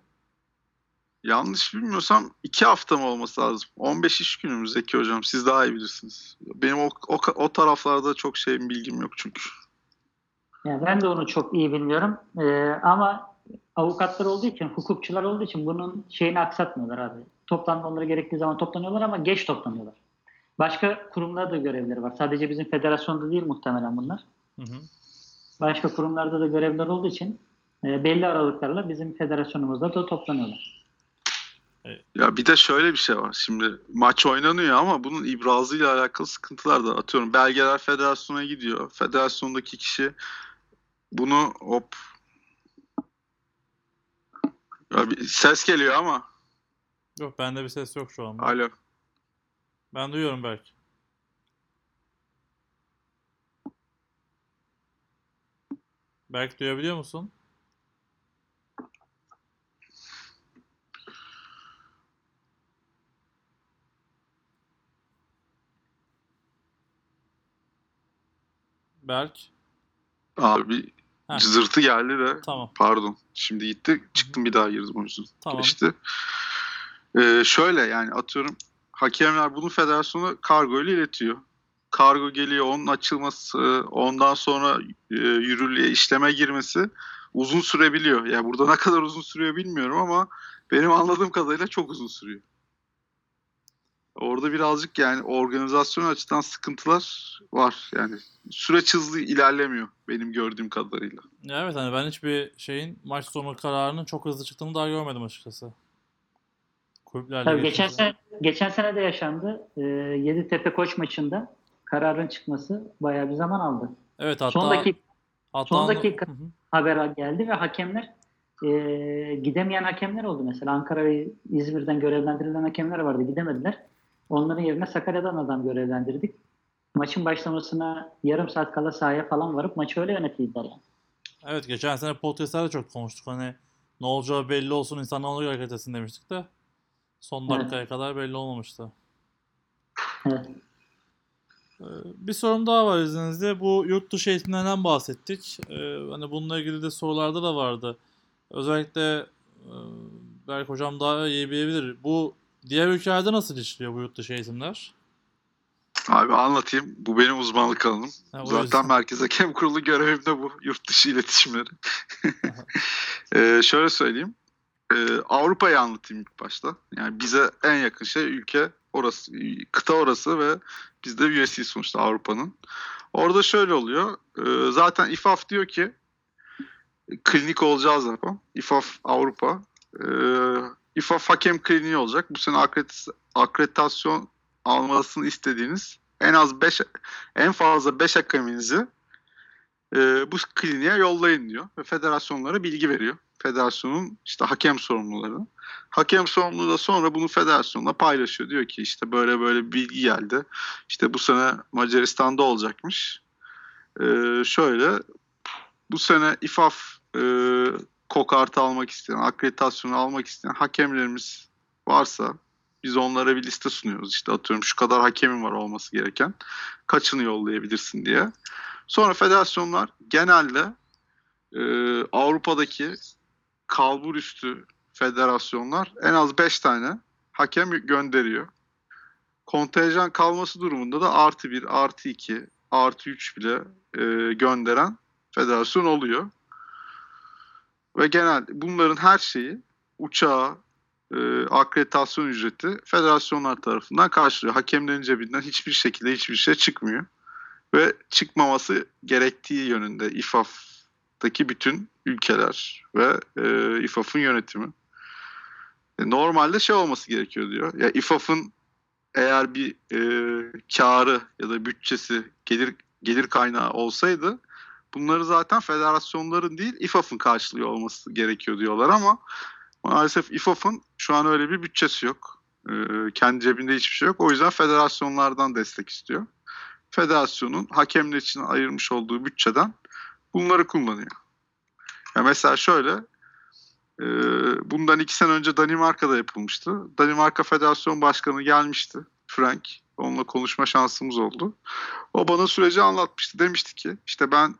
Yanlış bilmiyorsam iki hafta mı olması lazım? on beş iş günümüz Zeki hocam. Siz daha iyi bilirsiniz. Benim o, o, o taraflarda çok şeyim, bilgim yok çünkü. Ya ben de onu çok iyi bilmiyorum. Ee, ama avukatlar olduğu için, hukukçular olduğu için bunun şeyini aksatmıyorlar abi. Toplanmaları gerektiği zaman toplanıyorlar ama geç toplanıyorlar. Başka kurumlarda da görevleri var. Sadece bizim federasyonda değil muhtemelen bunlar. Hı hı. Başka kurumlarda da görevler olduğu için e, belli aralıklarla bizim federasyonumuzda da toplanıyorlar. Ya bir de şöyle bir şey var. Şimdi maç oynanıyor ama bunun ibrazıyla alakalı sıkıntılar da, atıyorum belgeler federasyona gidiyor. Federasyondaki kişi bunu hop ya bir ses geliyor ama. Yok, bende bir ses yok şu anda. Alo. Ben duyuyorum belki. Belki duyabiliyor musun? Berk. Abi ha. Cızırtı geldi de. Tamam. Pardon. Şimdi gitti. Çıktım bir daha girdim o yüzden. Tamam. Geçti. Ee, şöyle yani atıyorum hakemler bunu federasyona kargo ile iletiyor. Kargo geliyor, onun açılması, ondan sonra e, yürürlüğe, işleme girmesi uzun sürebiliyor. Yani burada ne kadar uzun sürüyor bilmiyorum ama benim anladığım kadarıyla çok uzun sürüyor. Orada birazcık yani organizasyon açısından sıkıntılar var. Yani süreç hızlı ilerlemiyor benim gördüğüm kadarıyla. Evet, hani ben hiçbir şeyin maç sonu kararının çok hızlı çıktığını daha görmedim açıkçası. Kulüplerle geçen sene, geçen sene de yaşandı. Ee, Yeditepe Koç maçında kararın çıkması bayağı bir zaman aldı. Evet, hatta son dakika, hatta son dakika haber geldi ve hakemler e, gidemeyen hakemler oldu mesela. Ankara ve İzmir'den görevlendirilen hakemler vardı, gidemediler. Onların yerine Sakarya'dan adam görevlendirdik. Maçın başlamasına yarım saat kala sahaya falan varıp maçı öyle yönetildiler yani. Evet, geçen sene podcast'larda çok konuştuk. Hani ne olacağı belli olsun, insanlar ona göre hareket etsin demiştik de son dakikaya evet. kadar belli olmamıştı. Evet. Ee, bir sorum daha var izninizle. Bu yurt dışı eğitimlerinden bahsettik. Ee, hani bununla ilgili de sorularda da vardı. Özellikle e, Berk hocam daha iyi bilebilir. Bu diğer ülkelerde nasıl işliyor bu yurt dışı eğitimler? Abi anlatayım. Bu benim uzmanlık alanım. Ha, zaten Merkez Hakem Kurulu görevim de bu. Yurt dışı iletişimleri. ee, şöyle söyleyeyim. Ee, Avrupa'yı anlatayım ilk başta. Yani bize en yakın şey ülke orası, kıta orası ve biz de üyesiyiz sonuçta Avrupa'nın. Orada şöyle oluyor. Ee, zaten İFAF diyor ki klinik olacağız ama İFAF Avrupa. Ee, İFAF hakem kliniği olacak. Bu sene akreditasyon almasını istediğiniz en az beş, en fazla beş hakeminizi e, bu kliniğe yollayın diyor. Ve federasyonlara bilgi veriyor. Federasyonun işte hakem sorumluları. Hakem sorumluları da sonra bunu federasyonla paylaşıyor. Diyor ki işte böyle böyle bilgi geldi. İşte bu sene Macaristan'da olacakmış. E, şöyle bu sene İFAF e, kokartı almak isteyen, akreditasyonu almak isteyen hakemlerimiz varsa Biz onlara bir liste sunuyoruz. İşte atıyorum şu kadar hakemin var olması gereken. Kaçını yollayabilirsin diye. Sonra federasyonlar genelde e, Avrupa'daki kalbur üstü federasyonlar en az beş tane hakem gönderiyor. Kontenjan kalması durumunda da artı bir, artı iki, artı üç bile e, gönderen federasyon oluyor. Ve genel bunların her şeyi uçağı, e, akreditasyon ücreti federasyonlar tarafından karşılıyor. Hakemlerin cebinden hiçbir şekilde hiçbir şey çıkmıyor. Ve çıkmaması gerektiği yönünde İFAF'taki bütün ülkeler ve e, İFAF'ın yönetimi. E, normalde şey olması gerekiyor diyor. Ya İFAF'ın eğer bir e, karı ya da bütçesi gelir gelir kaynağı olsaydı bunları zaten federasyonların değil İFAF'ın karşılıyor olması gerekiyor diyorlar ama maalesef İFAF'ın şu an öyle bir bütçesi yok. E, kendi cebinde hiçbir şey yok. O yüzden federasyonlardan destek istiyor. Federasyonun hakemler için ayırmış olduğu bütçeden bunları kullanıyor. Ya mesela şöyle, e, bundan iki sene önce Danimarka'da yapılmıştı. Danimarka Federasyon Başkanı gelmişti, Frank. Onunla konuşma şansımız oldu. O bana süreci anlatmıştı. Demişti ki, işte ben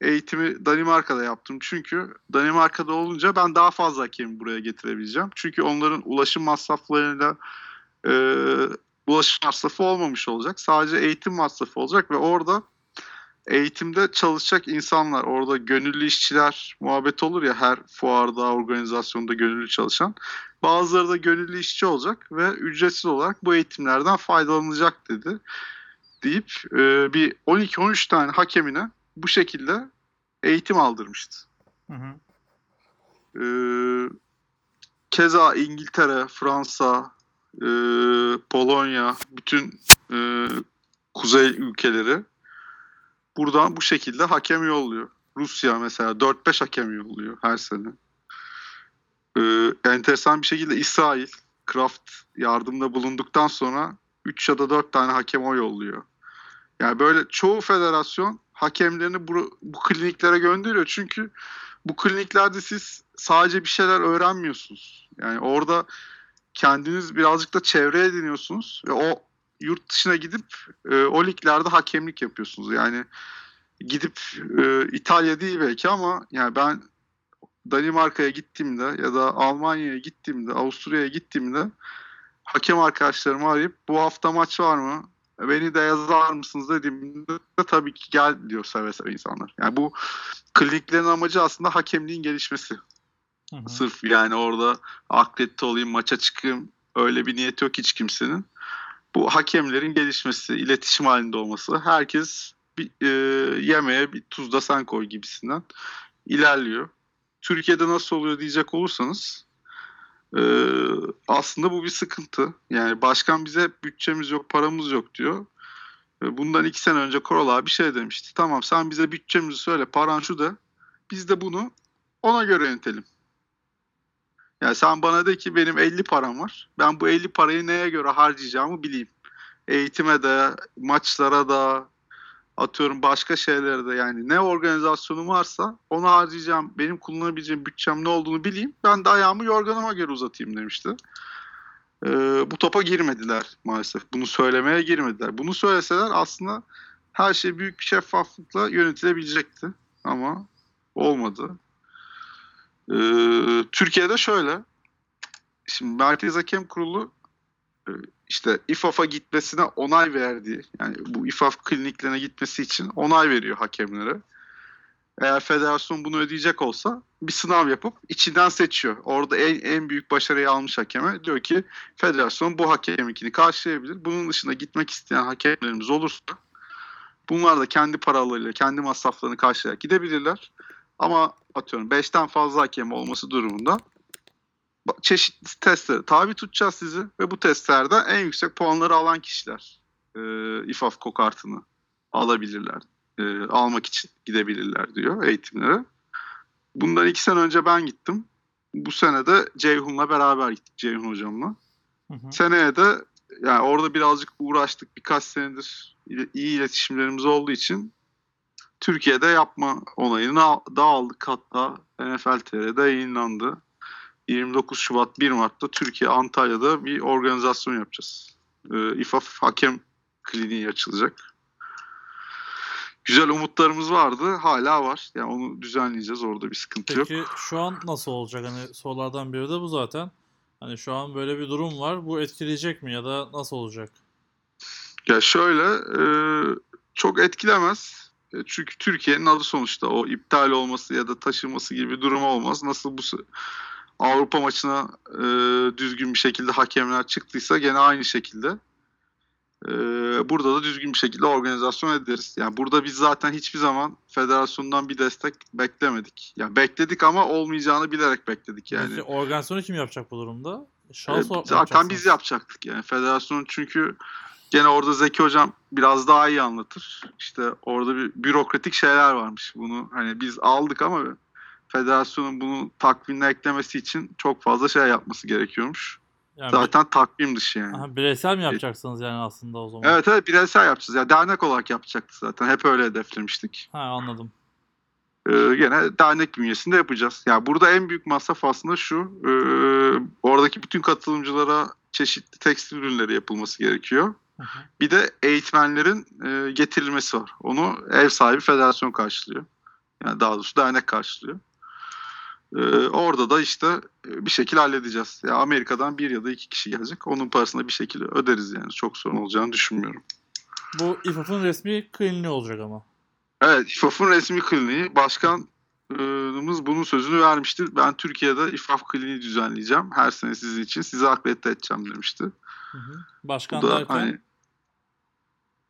eğitimi Danimarka'da yaptım. Çünkü Danimarka'da olunca ben daha fazla hakemi buraya getirebileceğim. Çünkü onların ulaşım masraflarıyla... E, ulaşım masrafı olmamış olacak. Sadece eğitim masrafı olacak ve orada eğitimde çalışacak insanlar, orada gönüllü işçiler muhabbet olur ya her fuarda, organizasyonda gönüllü çalışan. Bazıları da gönüllü işçi olacak ve ücretsiz olarak bu eğitimlerden faydalanacak dedi. Deyip bir on iki on üç tane hakemine bu şekilde eğitim aldırmıştı. Hı hı. Ee, keza İngiltere, Fransa, Ee, Polonya, bütün e, kuzey ülkeleri buradan bu şekilde hakem yolluyor. Rusya mesela dört beş hakem yolluyor her sene. Ee, enteresan bir şekilde İsrail, Kraft yardımda bulunduktan sonra üç ya da dört tane hakem o yolluyor. Yani böyle çoğu federasyon hakemlerini bu, bu kliniklere gönderiyor. Çünkü bu kliniklerde siz sadece bir şeyler öğrenmiyorsunuz. Yani orada kendiniz birazcık da çevreye ediniyorsunuz ve o yurt dışına gidip e, o liglerde hakemlik yapıyorsunuz. Yani gidip e, İtalya değil belki ama yani ben Danimarka'ya gittiğimde ya da Almanya'ya gittiğimde, Avusturya'ya gittiğimde hakem arkadaşlarımı arayıp bu hafta maç var mı? Beni de yazar mısınız dediğimde tabii ki gel diyor seve seve insanlar. Yani bu kliniklerin amacı aslında hakemliğin gelişmesi. Hı hı. Sırf yani orada akredite olayım, maça çıkayım öyle bir niyeti yok hiç kimsenin. Bu hakemlerin gelişmesi, iletişim halinde olması, herkes bir, e, yemeğe bir tuz da sen koy gibisinden ilerliyor. Türkiye'de nasıl oluyor diyecek olursanız e, aslında bu bir sıkıntı. Yani başkan bize bütçemiz yok, paramız yok diyor. Bundan iki sene önce Korol abi bir şey demişti. Tamam sen bize bütçemizi söyle, paran şu da biz de bunu ona göre yönetelim. Yani sen bana de ki benim elli param var. Ben bu elli parayı neye göre harcayacağımı bileyim. Eğitime de, maçlara da, atıyorum başka şeylere de. Yani ne organizasyonum varsa onu harcayacağım. Benim kullanabileceğim bütçem ne olduğunu bileyim. Ben de ayağımı yorganıma göre uzatayım demişti. Ee, bu topa girmediler maalesef. Bunu söylemeye girmediler. Bunu söyleseler aslında her şey büyük bir şeffaflıkla yönetilebilecekti. Ama olmadı. Ee, Türkiye'de şöyle, şimdi Merkez Hakem Kurulu işte İFAF'a gitmesine onay verdiği, yani bu İFAF kliniklerine gitmesi için onay veriyor hakemlere. Eğer federasyon bunu ödeyecek olsa bir sınav yapıp içinden seçiyor. Orada en en büyük başarıyı almış hakeme diyor ki federasyon bu hakemlikini karşılayabilir. Bunun dışında gitmek isteyen hakemlerimiz olursa bunlar da kendi paralarıyla kendi masraflarını karşılayarak gidebilirler. Ama atıyorum beşten fazla hakem olması durumunda çeşitli testlere tabi tutacağız sizi ve bu testlerde en yüksek puanları alan kişiler e, İFAF kokartını alabilirler, e, almak için gidebilirler diyor eğitimlere. Bundan iki sene önce ben gittim. Bu sene de Ceyhun'la beraber gittik, Ceyhun hocamla. Hı hı. Seneye de yani orada birazcık uğraştık, birkaç senedir iyi iletişimlerimiz olduğu için Türkiye'de yapma onayını da aldık, hatta N F L T R'de yayınlandı. yirmi dokuz Şubat bir Mart'ta Türkiye Antalya'da bir organizasyon yapacağız. Ee, İFAF Hakem Kliniği açılacak. Güzel umutlarımız vardı. Hala var. Yani onu düzenleyeceğiz. Orada bir sıkıntı Peki, yok. Peki şu an nasıl olacak? Hani sorulardan biri de bu zaten. Hani şu an böyle bir durum var. Bu etkileyecek mi ya da nasıl olacak? Ya şöyle e, çok etkilemez. Çünkü Türkiye'nin adı sonuçta o iptal olması ya da taşınması gibi bir durum olmaz. Nasıl bu Avrupa maçına e, düzgün bir şekilde hakemler çıktıysa gene aynı şekilde e, burada da düzgün bir şekilde organizasyon ederiz. Yani burada biz zaten hiçbir zaman federasyondan bir destek beklemedik. Yani bekledik ama olmayacağını bilerek bekledik yani. Peki, organizasyonu kim yapacak bu durumda? Şans e, zaten biz yapacaktık yani federasyonun çünkü gene orada Zeki Hocam biraz daha iyi anlatır. İşte orada bir bürokratik şeyler varmış. Bunu hani biz aldık ama federasyonun bunu takvimine eklemesi için çok fazla şey yapması gerekiyormuş. Yani zaten bir... takvim dışı yani. Aha, bireysel mi yapacaksınız yani aslında o zaman? Evet evet bireysel yapacağız. Yani dernek olarak yapacaktık zaten. Hep öyle hedeflemiştik. Ha anladım. Ee, gene dernek bünyesinde yapacağız. Yani burada en büyük masraf aslında şu. E, oradaki bütün katılımcılara çeşitli tekstil ürünleri yapılması gerekiyor. Bir de eğitmenlerin getirilmesi var. Onu ev sahibi federasyon karşılıyor. Yani daha doğrusu dernek karşılıyor. Ee, orada da işte bir şekilde halledeceğiz. Ya Amerika'dan bir ya da iki kişi gelecek. Onun parasını bir şekilde öderiz yani. Çok sorun olacağını düşünmüyorum. Bu İFAF'ın resmi kliniği olacak ama. Evet, İFAF'ın resmi kliniği. Başkanımız bunun sözünü vermişti. Ben Türkiye'de İFAF kliniği düzenleyeceğim. Her sene sizin için. Sizi akredite edeceğim demişti. Hı hı. Başkan da derken... hani,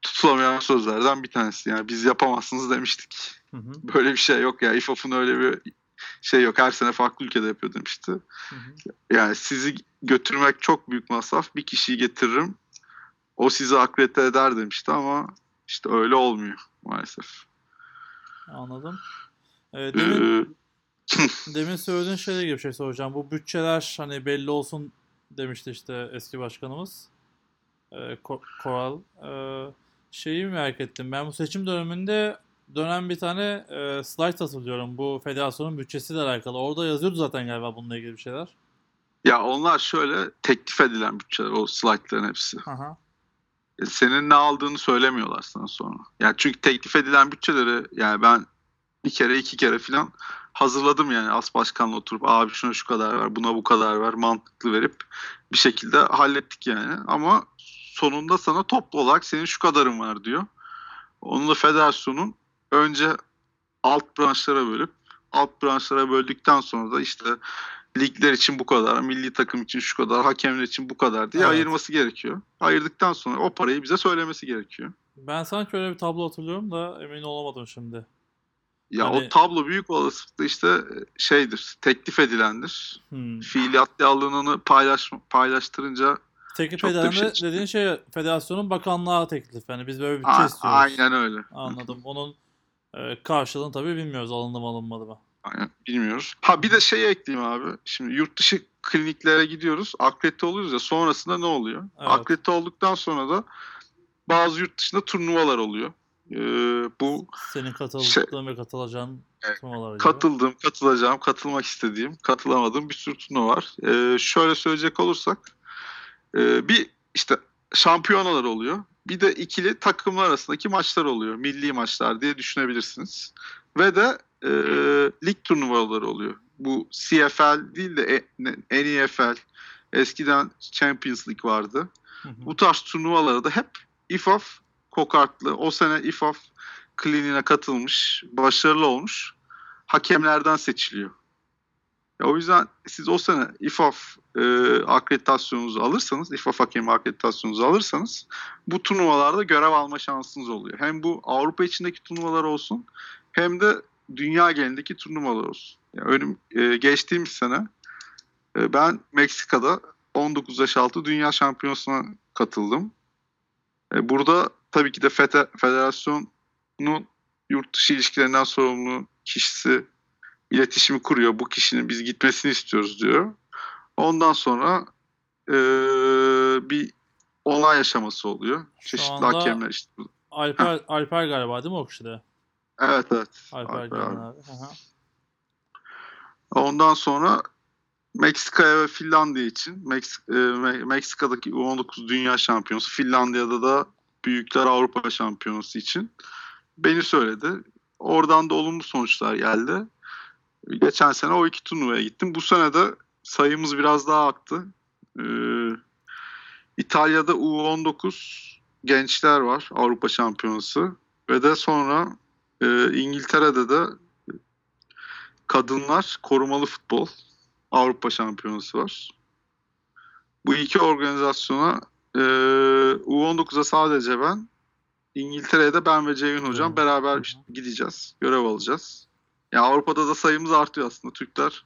tutulamayan sözlerden bir tanesi. Yani biz yapamazsınız demiştik. Hı hı. Böyle bir şey yok ya. İFAF'ın öyle bir şey yok. Her sene farklı ülkede yapıyor demişti. Hı hı. Yani sizi götürmek çok büyük masraf. Bir kişiyi getiririm. O sizi akredite eder demişti ama işte öyle olmuyor maalesef. Anladım. Ee, demin, demin söylediğin şeyle gibi bir şey soracağım. Bu bütçeler hani belli olsun demişti işte eski başkanımız ee, Ko- Koral. Ee, şeyi merak ettim. Ben bu seçim döneminde dönen bir tane e, slide hatırlıyorum. Bu federasyonun bütçesiyle alakalı. Orada yazıyordu zaten galiba bununla ilgili bir şeyler. Ya onlar şöyle teklif edilen bütçeler. O slaytların hepsi. Aha. E, senin ne aldığını söylemiyorlar sana sonra. Yani çünkü teklif edilen bütçeleri yani ben bir kere iki kere filan hazırladım yani as başkanla oturup abi şuna şu kadar ver buna bu kadar ver mantıklı verip bir şekilde hallettik yani ama sonunda sana toplu olarak senin şu kadarın var diyor. Onu da federasyonun önce alt branşlara bölüp alt branşlara böldükten sonra da işte ligler için bu kadar, milli takım için şu kadar, hakemler için bu kadar diye evet. ayırması gerekiyor. Ayırdıktan sonra o parayı bize söylemesi gerekiyor. Ben sanki öyle bir tablo hatırlıyorum da emin olamadım şimdi. Ya hani... o tablo büyük olasılıkla işte şeydir, teklif edilendir. Hmm. Fiiliyatlı alınanı paylaş, paylaştırınca teklif edilen şey dediğin şey federasyonun bakanlığa teklif. Yani biz böyle bir bütçe istiyoruz. Aynen öyle. Anladım. Onun e, karşılığını tabii bilmiyoruz. Alındı mı alınmadı mı? Aynen bilmiyoruz. Ha bir de şey ekleyeyim abi. Şimdi yurt dışı kliniklere gidiyoruz. Akredite oluyoruz ya sonrasında ne oluyor? Evet. Akredite olduktan sonra da bazı yurt dışında turnuvalar oluyor. Ee, bu senin katıldığın şey, ve katılacağın turnuvalar katıldım, gibi. katılacağım, katılmak istediğim, katılamadığım bir sürü turnuva var. Ee, şöyle söyleyecek olursak e, bir işte şampiyonalar oluyor. Bir de ikili takımlar arasındaki maçlar oluyor. Milli maçlar diye düşünebilirsiniz. Ve de e, lig turnuvaları oluyor. Bu C F L değil de N F L. Eskiden Champions League vardı. Hı hı. Bu tarz turnuvalara da hep İFAF Kokartlı. O sene İFAF kliniğine katılmış, başarılı olmuş. Hakemlerden seçiliyor. Ya o yüzden siz o sene İFAF e, akreditasyonunuzu alırsanız, İFAF hakemi akreditasyonunuzu alırsanız bu turnuvalarda görev alma şansınız oluyor. Hem bu Avrupa içindeki turnuvalar olsun hem de dünya genelindeki turnuvalar olsun. Yani önüm, e, geçtiğimiz sene e, ben Meksika'da on dokuz yaş altı dünya şampiyonasına katıldım. E, burada tabii ki de federasyonun yurt dışı ilişkilerinden sorumlu kişisi iletişimi kuruyor. Bu kişinin biz gitmesini istiyoruz diyor. Ondan sonra ee, bir olay yaşaması oluyor. Çeşitli hakemler işte. Alper, Alper galiba değil mi o kişide? Evet evet. Alper, Alper abi. Abi. Ondan sonra Meksika'ya ve Finlandiya için. Meksik- Meksika'daki U on dokuz Dünya Şampiyonası, Finlandiya'da da Büyükler Avrupa Şampiyonası için beni söyledi. Oradan da olumlu sonuçlar geldi. Geçen sene o iki turnuvaya gittim. Bu sene de sayımız biraz daha arttı. Ee, İtalya'da U on dokuz gençler var, Avrupa Şampiyonası. Ve de sonra e, İngiltere'de de kadınlar korumalı futbol Avrupa Şampiyonası var. Bu iki organizasyona e, U on dokuza sadece ben, İngiltere'de ben ve Ceyhun hocam beraber gideceğiz, görev alacağız. Yani Avrupa'da da sayımız artıyor aslında. Türkler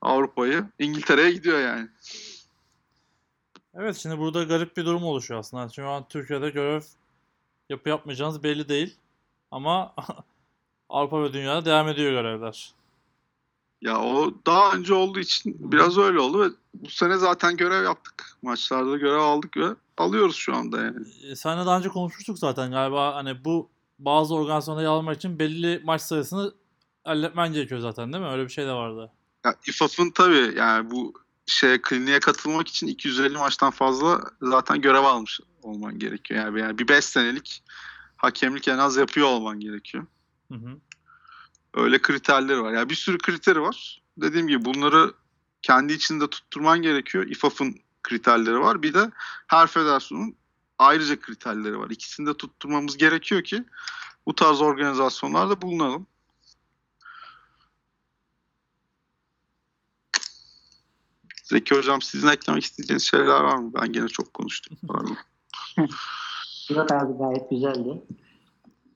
Avrupa'yı, İngiltere'ye gidiyor yani. Evet, şimdi burada garip bir durum oluşuyor aslında. Çünkü Türkiye'de görev yapı yapmayacağınız belli değil. Ama Avrupa ve dünyada devam ediyor görevler. Ya o daha önce olduğu için biraz öyle oldu ve bu sene zaten görev yaptık. Maçlarda görev aldık ve alıyoruz şu anda yani. E, seninle daha önce konuşmuştuk zaten galiba, hani bu bazı organizasyonlara yer almak için belli maç sayısını halletmen gerekiyor zaten, değil mi? Öyle bir şey de vardı. Ya İFAF'ın tabii yani bu şeye, kliniğe katılmak için iki yüz elli maçtan fazla zaten görev almış olman gerekiyor. Yani, yani bir beş senelik hakemlik en az yapıyor olman gerekiyor. Hı hı. Öyle kriterleri var. Yani bir sürü kriteri var. Dediğim gibi bunları kendi içinde tutturman gerekiyor. İFAF'ın kriterleri var. Bir de her federasyonun ayrıca kriterleri var. İkisini de tutturmamız gerekiyor ki bu tarz organizasyonlarda bulunalım. Zeki hocam, sizin eklemek isteyeceğiniz şeyler var mı? Ben gene çok konuştum. Pardon. Murat abi gayet güzeldi.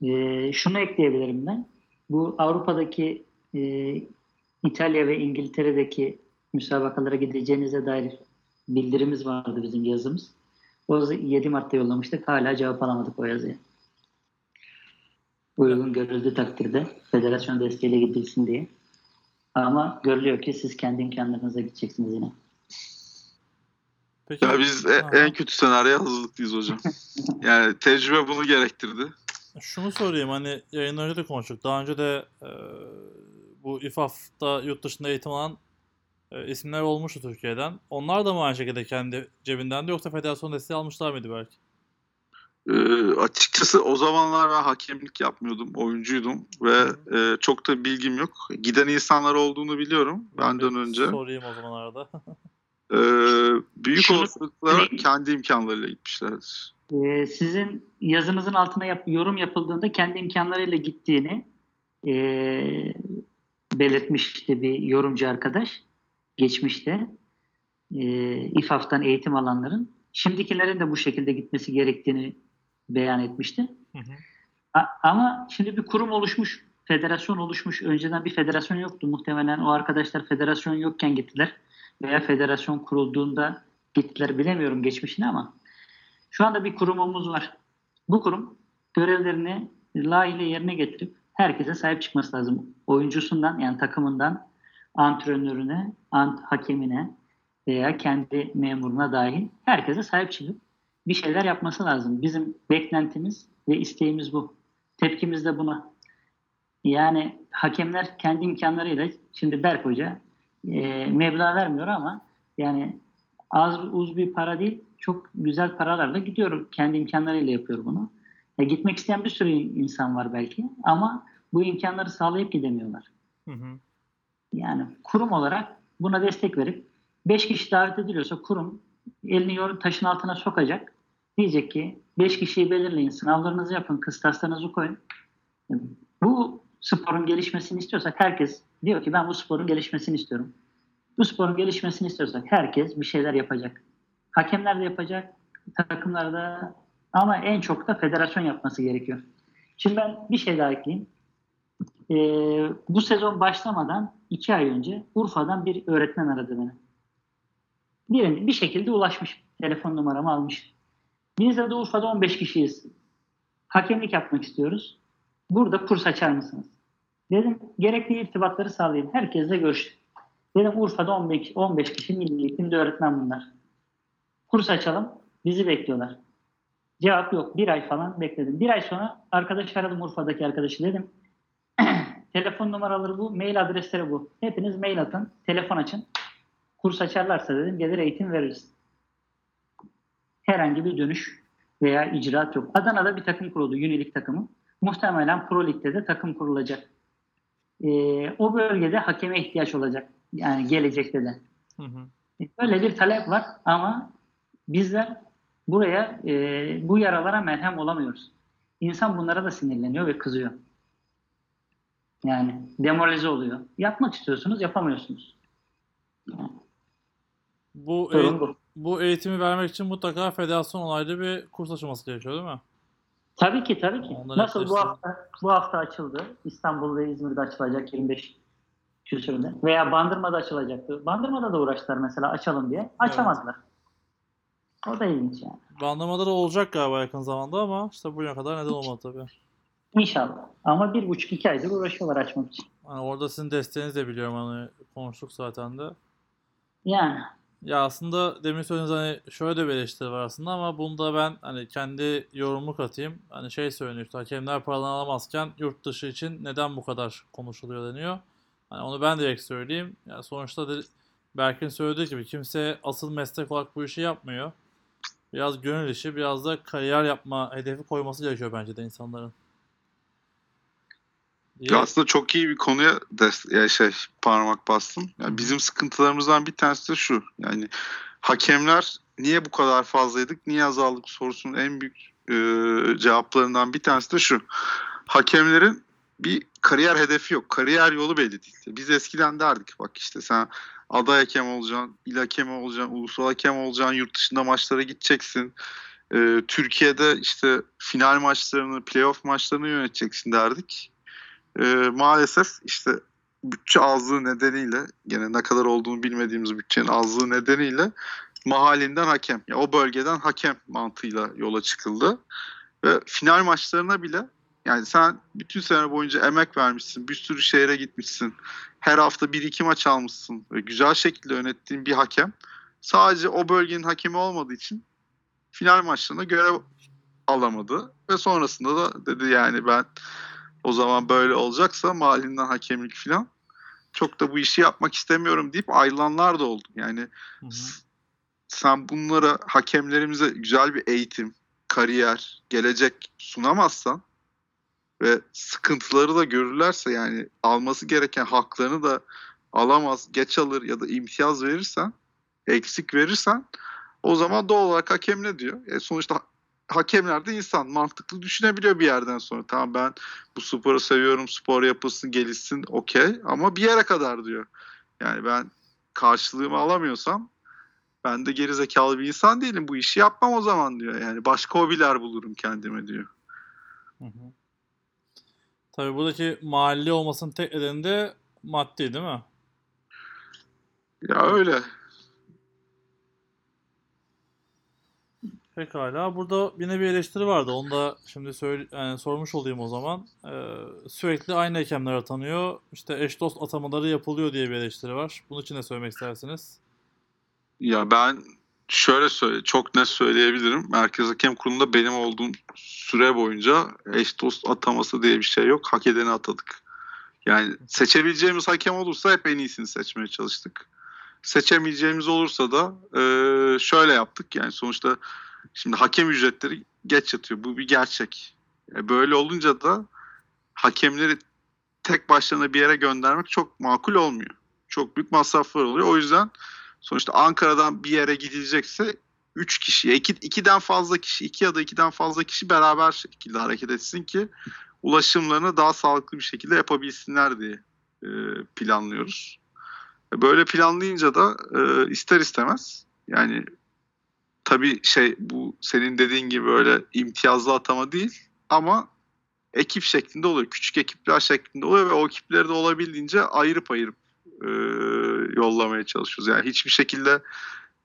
Ee, şunu ekleyebilirim ben. Bu Avrupa'daki e, İtalya ve İngiltere'deki müsabakalara gideceğinize dair bildirimiz vardı, bizim yazımız. O yedi Mart'ta yollamıştık. Hala cevap alamadık o yazıya. Uygun görüldüğü takdirde federasyon desteğiyle gidilsin diye. Ama görülüyor ki siz kendi imkanlarınıza gideceksiniz yine. Peki. Ya biz ha. en kötü senaryoya hazırlıklıyız hocam. Yani tecrübe bunu gerektirdi. Şunu sorayım, hani yayın önce de konuştuk. Daha önce de e, bu İFAF'ta yurt dışında eğitim alan e, isimler olmuştu Türkiye'den. Onlar da mı aynı şekilde kendi cebinden de, yoksa federasyon desteği almışlar mıydı belki? E, açıkçası o zamanlar ben hakemlik yapmıyordum, oyuncuydum ve e, çok da bilgim yok. Giden insanlar olduğunu biliyorum benden önce. Sorayım o zamanlarda. e, büyük olasılıkla kendi imkanlarıyla gitmişlerdir. E, sizin yazınızın altına yap, yorum yapıldığında kendi imkanlarıyla gittiğini e, belirtmişti bir yorumcu arkadaş geçmişte. E, İFAF'tan eğitim alanların şimdikilerin de bu şekilde gitmesi gerektiğini beyan etmişti. Hı hı. A- ama şimdi bir kurum oluşmuş, federasyon oluşmuş. Önceden bir federasyon yoktu. Muhtemelen o arkadaşlar federasyon yokken gittiler veya federasyon kurulduğunda gittiler. Bilemiyorum geçmişini ama şu anda bir kurumumuz var. Bu kurum görevlerini layığıyla yerine getirip herkese sahip çıkması lazım. Oyuncusundan, yani takımından, antrenörüne, ant- hakemine veya kendi memuruna dahil herkese sahip çıkıp bir şeyler yapması lazım. Bizim beklentimiz ve isteğimiz bu. Tepkimiz de buna. Yani hakemler kendi imkanlarıyla, şimdi Berk Hoca e, meblağ vermiyor ama yani az uz bir para değil, çok güzel paralarla gidiyorum. Kendi imkanlarıyla yapıyor bunu. Ya gitmek isteyen bir sürü insan var belki ama bu imkanları sağlayıp gidemiyorlar. Hı hı. Yani kurum olarak buna destek verip beş kişi davet ediliyorsa kurum elini yor- taşın altına sokacak. Diyecek ki beş kişiyi belirleyin, sınavlarınızı yapın, kıstaslarınızı koyun. Bu sporun gelişmesini istiyorsak herkes diyor ki ben bu sporun gelişmesini istiyorum. Bu sporun gelişmesini istiyorsak herkes bir şeyler yapacak. Hakemler de yapacak, takımlar da, ama en çok da federasyon yapması gerekiyor. Şimdi ben bir şey daha ekleyeyim. Ee, bu sezon başlamadan iki ay önce Urfa'dan bir öğretmen aradı beni. Birinde bir şekilde ulaşmış, telefon numaramı almış. Biz de Urfa'da on beş kişiyiz. Hakemlik yapmak istiyoruz. Burada kurs açar mısınız? Dedim gerekli irtibatları sağlayayım. Herkesle görüştüm. Dedim Urfa'da on beş, on beş kişi milli eğitimde öğretmen bunlar. Kurs açalım, bizi bekliyorlar. Cevap yok. Bir ay falan bekledim. Bir ay sonra arkadaş aradım, Urfa'daki arkadaşı, dedim. Telefon numaraları bu, mail adresleri bu. Hepiniz mail atın, telefon açın. Kurs açarlarsa dedim gelir eğitim veririz. Herhangi bir dönüş veya icraat yok. Adana'da bir takım kuruldu, Yenilik takımı. Muhtemelen Pro Lig'de de takım kurulacak. Ee, o bölgede hakeme ihtiyaç olacak. Yani gelecekte de. Hı hı. Böyle bir talep var ama bizler buraya e, bu yaralara merhem olamıyoruz. İnsan bunlara da sinirleniyor ve kızıyor. Yani demoralize oluyor. Yapmak istiyorsunuz, yapamıyorsunuz. Bu, eğit- bu. bu eğitimi vermek için mutlaka federasyon onaylı bir kurs açılması gerekiyor değil mi? Tabii ki, tabii ki. Ondan Nasıl bu hafta, bu hafta açıldı. İstanbul ve İzmir'de açılacak yirmi beş küsürde. Veya Bandırma'da açılacaktı. Bandırma'da da uğraştılar mesela açalım diye. Açamazlar. Evet. O da ilginç yani. Bandırma'da da olacak galiba yakın zamanda ama işte bugüne kadar neden olmadı tabii. İnşallah. Ama bir buçuk iki aydır uğraşıyorlar açmak için. Yani orada sizin desteğiniz de biliyorum. Hani konuştuk zaten de. Yani. Ya aslında demin söylediğiniz hani şöyle de bir eleştiri var aslında ama bunda ben hani kendi yorumluk atayım. Hani şey söyleniyor işte hakemler paradan alamazken yurt dışı için neden bu kadar konuşuluyor deniyor. Hani onu ben direkt söyleyeyim. Yani sonuçta Berk'in söylediği gibi kimse asıl meslek olarak bu işi yapmıyor. Biraz gönül işi, biraz da kariyer yapma hedefi koyması gerekiyor bence de insanların. Ya aslında çok iyi bir konuya ders, ya şey, parmak bastın. Yani bizim sıkıntılarımızdan bir tanesi de şu. Yani hakemler niye bu kadar fazlaydık, niye azaldık sorusunun en büyük e, cevaplarından bir tanesi de şu. Hakemlerin bir kariyer hedefi yok. Kariyer yolu belli değil. Biz eskiden derdik bak işte sen aday hakem olacaksın, il hakemi olacaksın, ulusal hakem olacaksın, yurt dışında maçlara gideceksin. E, Türkiye'de işte final maçlarını, playoff maçlarını yöneteceksin derdik. Ee, maalesef işte bütçe azlığı nedeniyle gene ne kadar olduğunu bilmediğimiz bütçenin azlığı nedeniyle mahalinden hakem ya o bölgeden hakem mantığıyla yola çıkıldı ve final maçlarına bile yani sen bütün sene boyunca emek vermişsin, bir sürü şehre gitmişsin, her hafta bir iki maç almışsın ve güzel şekilde yönettiğin bir hakem sadece o bölgenin hakemi olmadığı için final maçlarına görev alamadı ve sonrasında da dedi yani ben o zaman böyle olacaksa mahallinden hakemlik falan çok da bu işi yapmak istemiyorum deyip ayrılanlar da oldu. Yani hı hı. Sen bunlara hakemlerimize güzel bir eğitim, kariyer, gelecek sunamazsan ve sıkıntıları da görürlerse yani alması gereken haklarını da alamaz, geç alır ya da imtiyaz verirsen, eksik verirsen o zaman doğal olarak hakem ne diyor? E sonuçta hakemler de insan mantıklı düşünebiliyor bir yerden sonra. Tamam ben bu sporu seviyorum, spor yapılsın, gelişsin, okey. Ama bir yere kadar diyor. Yani ben karşılığımı alamıyorsam ben de gerizekalı bir insan değilim. Bu işi yapmam o zaman diyor. Yani başka hobiler bulurum kendime diyor. Hı hı. Tabii buradaki mahalli olmasının tek nedeni de maddi değil mi? Ya öyle. Pekala. Burada yine bir eleştiri vardı. Onu da şimdi söyle, yani sormuş olayım o zaman. Ee, sürekli aynı hakemler atanıyor. İşte eş dost atamaları yapılıyor diye bir eleştiri var. Bunun için ne söylemek istersiniz? Ya ben şöyle söyle, çok net söyleyebilirim. Merkez Hakem Kurulu'nda benim olduğum süre boyunca eş dost ataması diye bir şey yok. Hak edeni atadık. Yani seçebileceğimiz hakem olursa hep en iyisini seçmeye çalıştık. Seçemeyeceğimiz olursa da e, şöyle yaptık. Yani sonuçta şimdi hakem ücretleri geç yatıyor. Bu bir gerçek. Böyle olunca da hakemleri tek başlarına bir yere göndermek çok makul olmuyor. Çok büyük masraflar oluyor. O yüzden sonuçta Ankara'dan bir yere gidilecekse üç kişiye, ikiden fazla kişi, iki ya da ikiden fazla kişi beraber şekilde hareket etsin ki ulaşımlarını daha sağlıklı bir şekilde yapabilsinler diye planlıyoruz. Böyle planlayınca da ister istemez yani tabii şey bu senin dediğin gibi öyle imtiyazlı atama değil ama ekip şeklinde oluyor. Küçük ekipler şeklinde oluyor ve o ekipleri de olabildiğince ayırıp ayırıp e, yollamaya çalışıyoruz. Yani hiçbir şekilde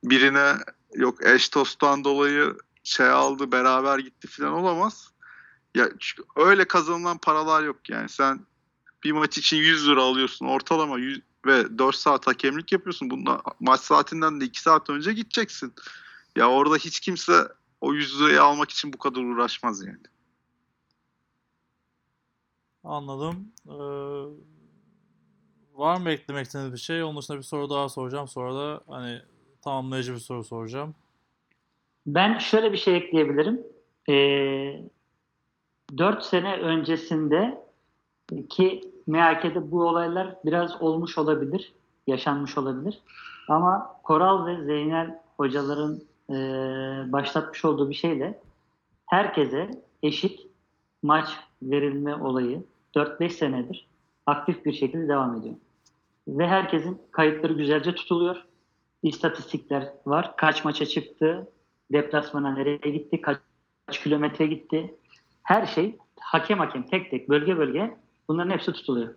birine yok eş dosttan dolayı şey aldı beraber gitti falan olamaz. Ya öyle kazanılan paralar yok yani sen bir maç için yüz lira alıyorsun ortalama yüz, ve dört saat hakemlik yapıyorsun. Bununla maç saatinden de iki saat önce gideceksin. Ya orada hiç kimse o yüz lirayı almak için bu kadar uğraşmaz yani. Anladım. Ee, Var mı eklemek istediğiniz bir şey? Onun dışında bir soru daha soracağım. Sonra da hani tamamlayıcı bir soru soracağım. Ben şöyle bir şey ekleyebilirim. Ee, dört sene öncesinde ki M H K'de bu olaylar biraz olmuş olabilir, yaşanmış olabilir. Ama Koral ve Zeynel hocaların e, başlatmış olduğu bir şeyle herkese eşit maç verilme olayı dört beş senedir aktif bir şekilde devam ediyor. Ve herkesin kayıtları güzelce tutuluyor. İstatistikler var. Kaç maça çıktı, deplasmana nereye gitti, kaç, kaç kilometre gitti. Her şey hakem hakem, tek tek, bölge bölge bunların hepsi tutuluyor.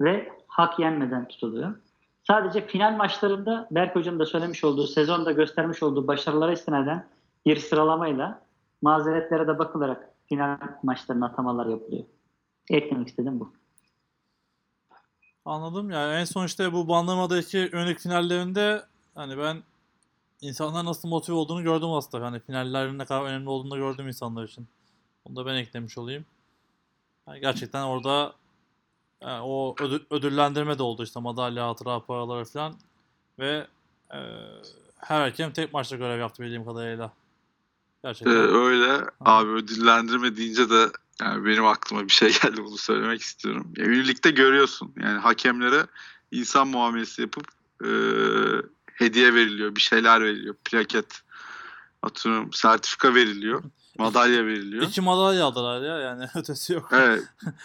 Ve hak yenmeden tutuluyor. Sadece final maçlarında Berk Hoca'nın da söylemiş olduğu, sezonda göstermiş olduğu başarılara istinaden bir sıralamayla mazeretlere de bakılarak final maçlarına atamalar yapılıyor. Eklemek istedim bu. Anladım. Yani en son işte bu Bandırma'daki önlük finallerinde hani ben insanlar nasıl motive olduğunu gördüm aslında. Hani finallerin ne kadar önemli olduğunu da gördüm insanlar için. Bunu da ben eklemiş olayım. Yani gerçekten orada yani o ödül, ödüllendirme de oldu işte madalya, hatıra paraları falan ve e, her hakem tek maçta görev yaptı bildiğim kadarıyla. Gerçekten. Ee, öyle ha. Abi ödüllendirme deyince de yani benim aklıma bir şey geldi, bunu söylemek istiyorum. Ya, birlikte görüyorsun yani hakemlere insan muamelesi yapıp e, hediye veriliyor, bir şeyler veriliyor, plaket, atıyorum sertifika veriliyor, madalya veriliyor. İki madalya aldılar ya yani ötesi yok. Evet,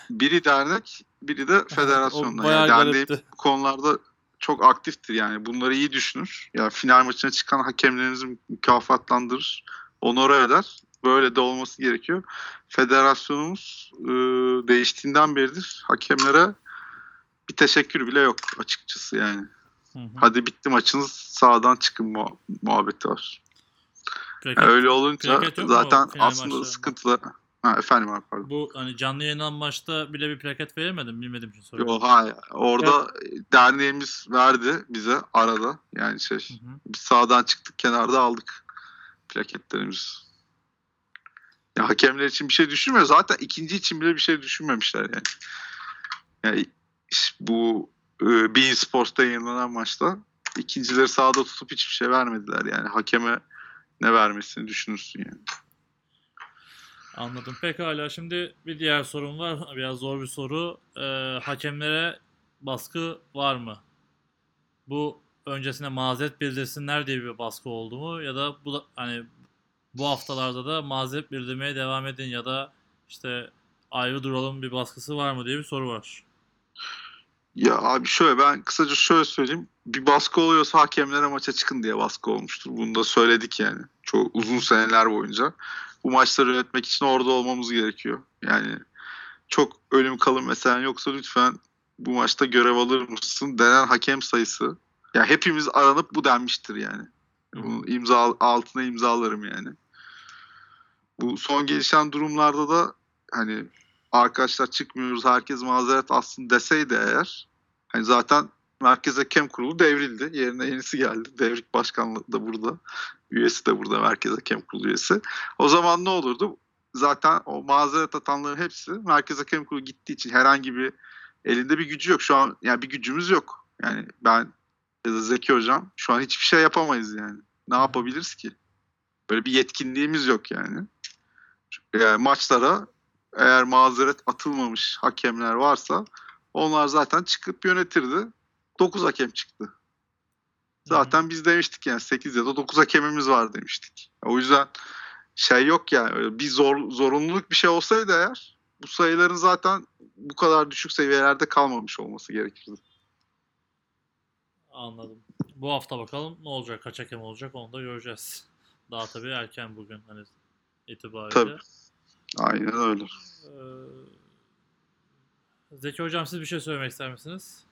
biri dernek, biri de federasyonda. Yani derneği bu konularda çok aktiftir yani, bunları iyi düşünür. Yani final maçına çıkan hakemlerimizi mükafatlandırır, onore eder. Böyle de olması gerekiyor. Federasyonumuz e, değiştiğinden beridir hakemlere bir teşekkür bile yok açıkçası yani. Hı hı. Hadi bitti maçınız, sahadan çıkın muha- muhabbeti var. Plaket, yani öyle olunca zaten aslında sıkıntılar. Ha, efendim abi pardon. Bu hani canlı yayınlanan maçta bile bir plaket veremedim, bilmediğim için soruyorum. Yok hayır. Orada evet. Derneğimiz verdi bize arada. Yani şey hı hı. Biz sahadan çıktık, kenarda aldık plaketlerimizi. Ya hakemler için bir şey düşünmüyor. Zaten ikinci için bile bir şey düşünmemişler yani. Yani işte bu e, beIN Sports'ta yayınlanan maçta ikincileri sahada tutup hiçbir şey vermediler yani. Hakeme ne vermesini düşünürsün yani. Anladım. Pekala, şimdi bir diğer sorum var. Biraz zor bir soru. E, hakemlere baskı var mı? Bu öncesine mazeret bildirsinler diye bir baskı oldu mu? Ya da bu da, hani bu haftalarda da mazeret bildirmeye devam edin ya da işte ayrı duralım bir baskısı var mı diye bir soru var. Ya abi şöyle, ben kısaca şöyle söyleyeyim. Bir baskı oluyorsa hakemlere maça çıkın diye baskı olmuştur. Bunu da söyledik yani. Çok uzun seneler boyunca. Bu maçları yönetmek için orada olmamız gerekiyor. Yani çok ölüm kalım mesela yoksa lütfen bu maçta görev alır mısın denen hakem sayısı. Ya hepimiz aranıp bu denmiştir yani. Bunun imza, altına imzalarım yani. Bu son gelişen durumlarda da hani arkadaşlar çıkmıyoruz, herkes mazeret alsın deseydi eğer, hani zaten Merkez Hakem Kurulu devrildi. Yerine yenisi geldi. Devrik Başkanlığı da burada. Üyesi de burada, Merkez Hakem Kurulu üyesi. O zaman ne olurdu? Zaten o mazeret atanların hepsi Merkez Hakem Kurulu gittiği için herhangi bir elinde bir gücü yok. Şu an yani bir gücümüz yok. Yani ben ya da Zeki Hocam şu an hiçbir şey yapamayız yani. Ne yapabiliriz ki? Böyle bir yetkinliğimiz yok yani. yani. Maçlara eğer mazeret atılmamış hakemler varsa onlar zaten çıkıp yönetirdi. dokuz hakem çıktı. Zaten hmm. biz demiştik yani sekiz ya da dokuz hakemimiz var demiştik. O yüzden şey yok yani, bir zor, zorunluluk bir şey olsaydı eğer bu sayıların zaten bu kadar düşük seviyelerde kalmamış olması gerekirdi. Anladım. Bu hafta bakalım ne olacak, kaç hakem olacak onu da göreceğiz. Daha tabii erken bugün hani itibariyle. Tabii. Aynen öyle. Ee, Zeki Hocam siz bir şey söylemek ister misiniz?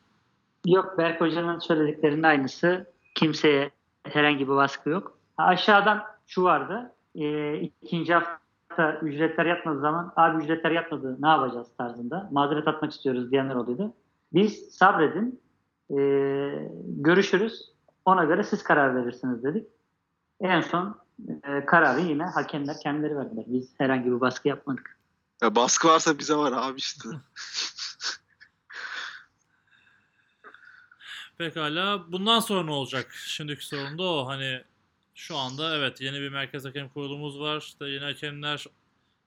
Yok, Berk Hoca'nın söylediklerinin aynısı. Kimseye herhangi bir baskı yok. Aşağıdan şu vardı. E, ikinci hafta ücretler yatmadığı zaman abi ücretler yatmadı ne yapacağız tarzında mazeret atmak istiyoruz diyenler oluyordu. Biz sabredin. Ee, görüşürüz. Ona göre siz karar verirsiniz dedik. En son e, kararı yine hakemler kendileri verdiler. Biz herhangi bir baskı yapmadık. Ya baskı varsa bize var abi işte. Pekala. Bundan sonra ne olacak? Şimdiki sorun da o. Hani şu anda evet yeni bir Merkez Hakem Kurulumuz var. İşte yeni hakemler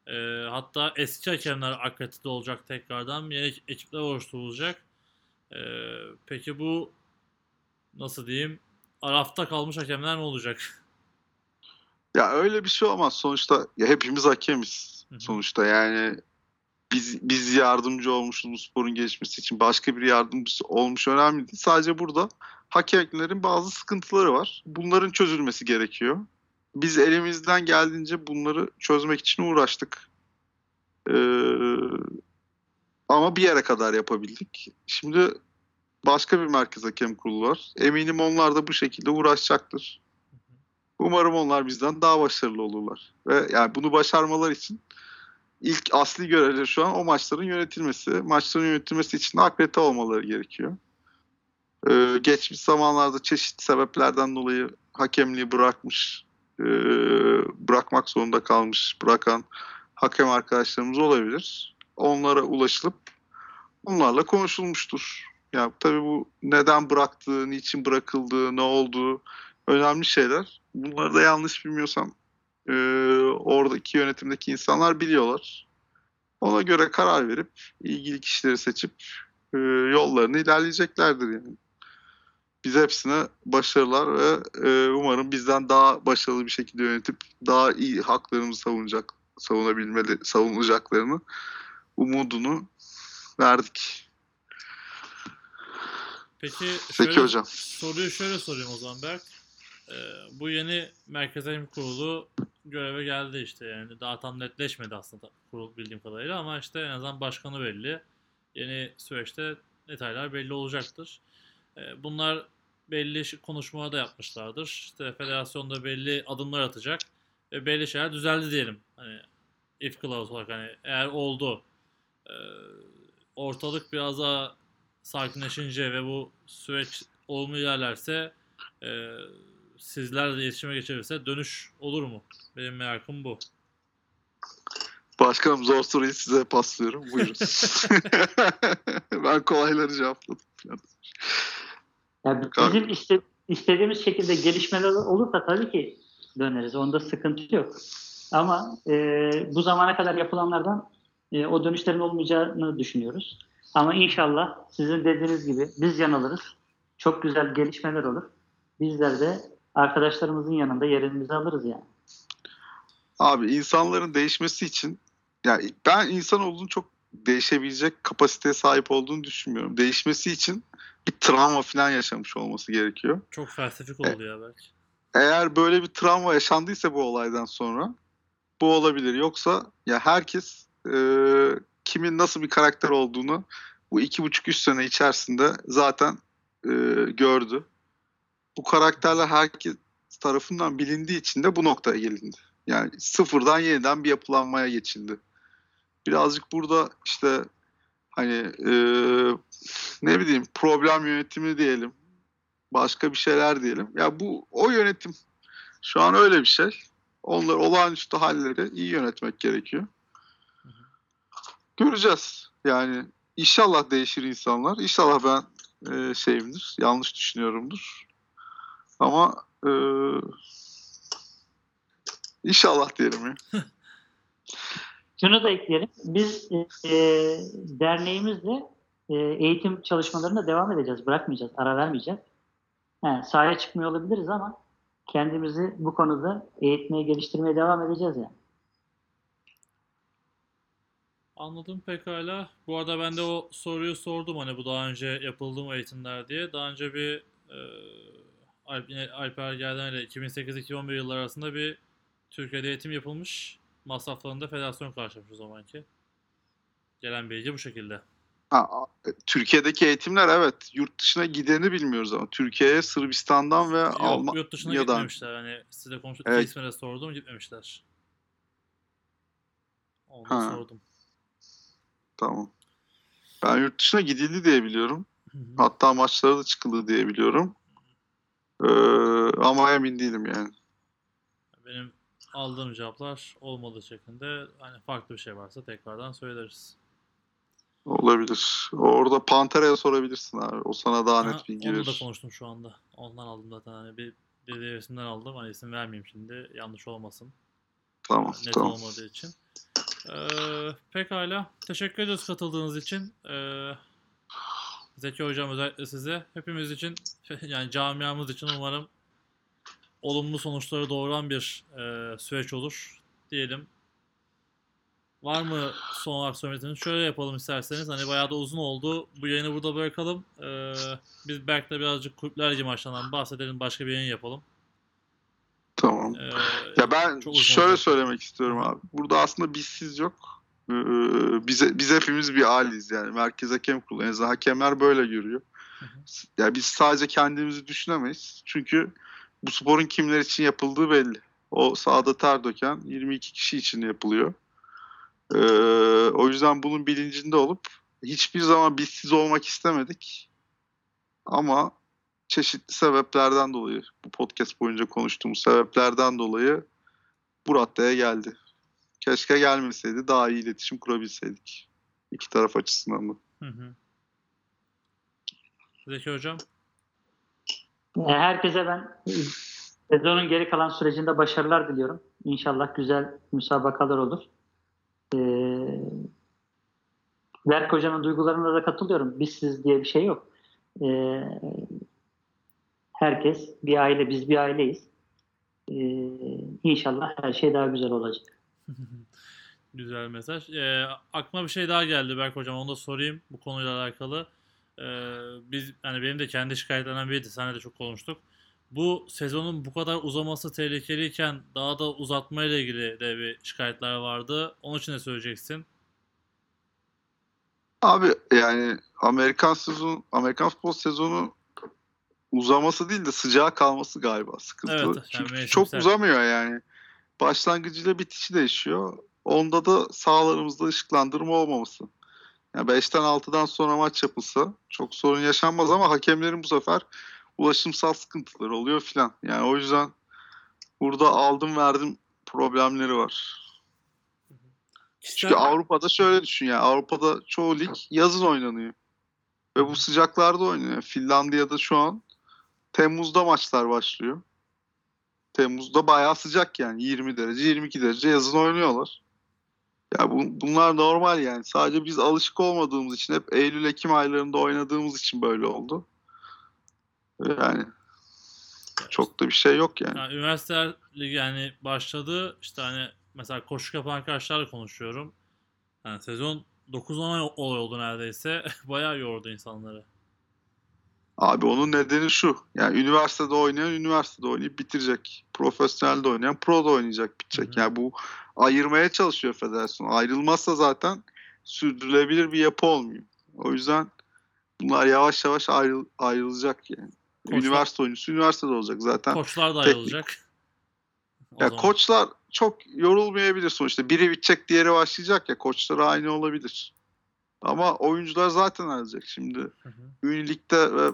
e, hatta eski hakemler akredite olacak tekrardan. Yeni ekipler oluşturulacak. E, peki bu nasıl diyeyim? Arafta kalmış hakemler ne olacak? Ya öyle bir şey olmaz. Sonuçta ya hepimiz hakemiz. Hı-hı. Sonuçta yani biz biz yardımcı olmuşuz bu sporun gelişmesi için. Başka bir yardımcısı olmuş önemli değil. Sadece burada hakemlerin bazı sıkıntıları var. Bunların çözülmesi gerekiyor. Biz elimizden geldiğince bunları çözmek için uğraştık. Ee, ama bir yere kadar yapabildik. Şimdi başka bir Merkez Hakem Kurulu var. Eminim onlar da bu şekilde uğraşacaktır. Umarım onlar bizden daha başarılı olurlar. Ve yani bunu başarmalar için ilk asli görevleri şu an o maçların yönetilmesi. Maçların yönetilmesi için de akredite olmaları gerekiyor. Ee, geçmiş zamanlarda çeşitli sebeplerden dolayı hakemliği bırakmış, e, bırakmak zorunda kalmış, bırakan hakem arkadaşlarımız olabilir. Onlara ulaşılıp onlarla konuşulmuştur. Yani tabii bu neden bıraktığı, niçin bırakıldığı, ne olduğu önemli şeyler. Bunları da yanlış bilmiyorsam e, oradaki yönetimdeki insanlar biliyorlar. Ona göre karar verip ilgili kişileri seçip e, yollarını ilerleyeceklerdir yani. Biz hepsine başarılar ve e, umarım bizden daha başarılı bir şekilde yönetip daha iyi haklarımızı savunacak, savunabilmeli, savunacaklarını umudunu verdik. Peki, şöyle, Peki hocam. Soruyu şöyle sorayım o zaman Berk. Ee, bu yeni Merkez Hakem Kurulu göreve geldi işte yani daha tam netleşmedi aslında kurul bildiğim kadarıyla ama işte en azından başkanı belli. Yeni süreçte detaylar belli olacaktır. Ee, bunlar belli konuşmalar da yapmışlardır. İşte federasyonda belli adımlar atacak ve belli şeyler düzeldi diyelim. Hani if clause olarak hani eğer oldu e, ortalık biraz daha sakinleşince ve bu süreç olumlu ilerlerse e, sizler de iletişime geçebilirse dönüş olur mu? Benim merakım bu. Başkanım zor soruyu size paslıyorum. Buyurun. Ben kolayları cevapladım. Yani bizim iste, istediğimiz şekilde gelişmeler olursa tabii ki döneriz. Onda sıkıntı yok. Ama e, bu zamana kadar yapılanlardan e, o dönüşlerin olmayacağını düşünüyoruz. Ama inşallah sizin dediğiniz gibi biz yanılırız. Çok güzel gelişmeler olur. Bizler de arkadaşlarımızın yanında yerimizi alırız yani. Abi insanların değişmesi için yani ben insan olduğunu çok değişebilecek kapasiteye sahip olduğunu düşünmüyorum. Değişmesi için bir travma falan yaşamış olması gerekiyor. Çok felsefik oldu e- ya belki. Eğer böyle bir travma yaşandıysa bu olaydan sonra bu olabilir. Yoksa ya herkes eee kimin nasıl bir karakter olduğunu bu iki buçuk üç sene içerisinde zaten e, gördü. Bu karakterler herkes tarafından bilindiği için de bu noktaya gelindi. Yani sıfırdan yeniden bir yapılanmaya geçildi. Birazcık burada işte hani e, ne bileyim problem yönetimi diyelim, başka bir şeyler diyelim. Ya bu o yönetim şu an öyle bir şey. Onlar olağanüstü halleri iyi yönetmek gerekiyor. Göreceğiz. Yani inşallah değişir insanlar. İnşallah ben e, şeyimdir, yanlış düşünüyorumdur. Ama e, inşallah diyelim ya. Şunu da ekleyelim. Biz e, derneğimizle e, eğitim çalışmalarına devam edeceğiz. Bırakmayacağız, ara vermeyeceğiz. Yani sahaya çıkmıyor olabiliriz ama kendimizi bu konuda eğitmeye, geliştirmeye devam edeceğiz yani. Anladım pekala. Bu arada ben de o soruyu sordum hani bu daha önce yapıldı mı eğitimler diye. Daha önce bir e, Alper Gerden'le iki bin sekiz iki bin on bir yılları arasında bir Türkiye'de eğitim yapılmış. Masraflarında federasyon karşılamış o zamanki. Gelen bilgi bu şekilde. Ha, Türkiye'deki eğitimler evet. Yurt dışına gideni bilmiyoruz ama. Türkiye'ye Sırbistan'dan ve Almanya'dan. Yurt dışına Ya'dan. Gitmemişler. Hani size konuştuk. Evet. İsmine sordum gitmemişler. Ondan ha. sordum. Tamam. Ben yurt dışına gidildi diye biliyorum. Hı hı. Hatta maçlara da çıkıldı diye biliyorum. Ee, ama emin değilim yani. Benim aldığım cevaplar olmadığı şeklinde. Hani farklı bir şey varsa tekrardan söyleriz. Olabilir. Orada Pantera'ya sorabilirsin abi. O sana daha ha, net bilgi verir. Onu da konuştum şu anda. Ondan aldım zaten. Hani bir, bir resimden aldım. Hani isim vermeyeyim şimdi. Yanlış olmasın. Tamam. Net tamam. olmadığı için. Ee, pekala. Teşekkür ediyoruz katıldığınız için. Ee, Zeki Hocam özellikle size. Hepimiz için, yani camiamız için umarım olumlu sonuçları doğuran bir e, süreç olur diyelim. Var mı son olarak söylemediğiniz? Şöyle yapalım isterseniz. Hani bayağı da uzun oldu. Bu yayını burada bırakalım. Ee, biz Berk'le birazcık Kulüpler Ligi maçlarından bahsedelim. Başka bir yayın yapalım. Tamam. Ee, ya ben şöyle oldu. söylemek istiyorum abi. Burada aslında bizsiz yok. Ee, bize, biz hepimiz bir aileyiz yani. Merkez Hakem Kurulu. En azından hakemler böyle görüyor. Hı hı. Yani biz sadece kendimizi düşünemeyiz. Çünkü bu sporun kimler için yapıldığı belli. O sahada ter döken yirmi iki kişi için yapılıyor. Ee, o yüzden bunun bilincinde olup hiçbir zaman bizsiz olmak istemedik. Ama çeşitli sebeplerden dolayı, bu podcast boyunca konuştuğumuz sebeplerden dolayı bu raddeye geldi. Keşke gelmeseydi, daha iyi iletişim kurabilseydik. İki taraf açısından da. Hı hı. Zeki Hocam? Herkese ben sezonun geri kalan sürecinde başarılar diliyorum. İnşallah güzel müsabakalar olur. Berk Hoca'nın duygularına da katılıyorum. Bizsiz diye bir şey yok. Ee, herkes bir aile, biz bir aileyiz. Ee, inşallah her şey daha güzel olacak. Güzel mesaj. Ee, aklıma bir şey daha geldi Berk Hocam. Onu da sorayım bu konuyla alakalı. Ee, biz, yani benim de kendi şikayetlerimden biriydi. Seninle de çok konuştuk. Bu sezonun bu kadar uzaması tehlikeliyken daha da uzatmayla ilgili de bir şikayetler vardı. Onun için ne söyleyeceksin? Abi yani Amerikan sezon, Amerikan futbol sezonu uzaması değil de sıcağa kalması galiba sıkıntı. Evet, Çünkü yani çok uzamıyor yani. Başlangıcıyla bitişi değişiyor. Onda da sahalarımızda ışıklandırma olmaması. Yani beşten altıdan sonra maç yapılsa çok sorun yaşanmaz ama hakemlerin bu sefer ulaşımsal sıkıntıları oluyor filan. Yani o yüzden burada aldım verdim problemleri var. Çünkü Avrupa'da şöyle düşün yani. Avrupa'da çoğu lig yazın oynanıyor. Ve bu sıcaklarda oynanıyor. Finlandiya'da şu an Temmuz'da maçlar başlıyor. Temmuz'da bayağı sıcak yani. yirmi derece, yirmi iki derece yazın oynuyorlar. Ya bu, bunlar normal yani. Sadece biz alışık olmadığımız için, hep Eylül-Ekim aylarında oynadığımız için böyle oldu. Yani çok da bir şey yok yani. yani Üniversite Ligi yani başladı. İşte hani mesela koşu yapan arkadaşlarla konuşuyorum. Yani sezon dokuz on olay oldu neredeyse. Bayağı yordu insanları. Abi onun nedeni şu. Yani üniversitede oynayan üniversitede oynayıp bitirecek. Profesyonelde oynayan proda oynayacak, bitecek. Hı hı. Yani bu ayırmaya çalışıyor federasyon. Ayrılmazsa zaten sürdürülebilir bir yapı olmuyor. O yüzden bunlar yavaş yavaş ayrıl- ayrılacak yani. Koçlar. Üniversite oyuncusu üniversitede olacak zaten. Koçlar da ayrılacak. Teknik. Ya zaman. Koçlar çok yorulmayabilir sonuçta. Biri bitecek, diğeri başlayacak ya. Koçlar aynı olabilir. Ama oyuncular zaten ayrılacak şimdi. Hı hı. Ünlükte ve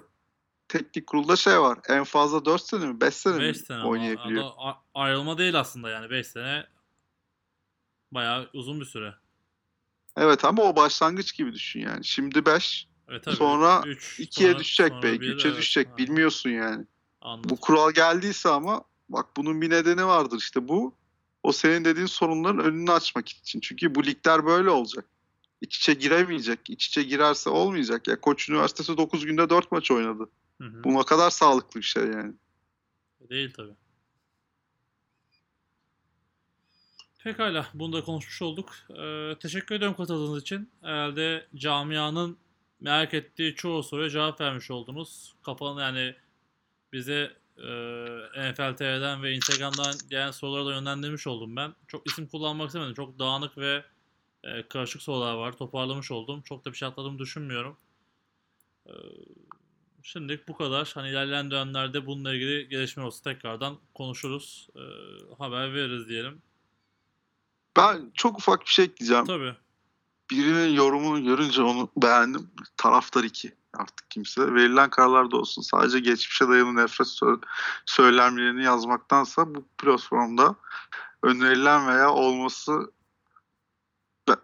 teknik kurulda şey var. En fazla dört sene mi beş sene mi oynayabiliyor? Ama ayrılma değil aslında yani. beş sene bayağı uzun bir süre. Evet ama o başlangıç gibi düşün yani. Şimdi beş evet, sonra ikiye düşecek sonra belki. üçe evet. düşecek. Ha. Bilmiyorsun yani. Anladım. Bu kural geldiyse ama bak bunun bir nedeni vardır işte bu. O senin dediğin sorunların önünü açmak için. Çünkü bu ligler böyle olacak. İç içe giremeyecek. İç içe girerse olmayacak. Ya Koç Üniversitesi dokuz günde dört maç oynadı. Hı hı. Bu ne kadar sağlıklı bir şey yani. Değil tabii. Pekala. Bunu da konuşmuş olduk. Ee, teşekkür ediyorum katıldığınız için. Herhalde camianın merak ettiği çoğu soruya cevap vermiş oldunuz. Kapalı yani bize N F L T V'den ve Instagram'dan gelen sorulara da yönlendirmiş oldum ben. Çok isim kullanmak istemedim. Çok dağınık ve e, karışık sorular var. Toparlamış oldum. Çok da bir şey atladığımı düşünmüyorum. E, şimdilik bu kadar. Hani ilerleyen dönemlerde bununla ilgili gelişme olsa tekrardan konuşuruz. E, haber veririz diyelim. Ben çok ufak bir şey ekleyeceğim. Tabii. Birinin yorumunu görünce onu beğendim. Taraftar iki. Artık kimse verilen kararlar da olsun. Sadece geçmişe dayalı nefret sö- söylemlerini yazmaktansa bu platformda önerilen veya olması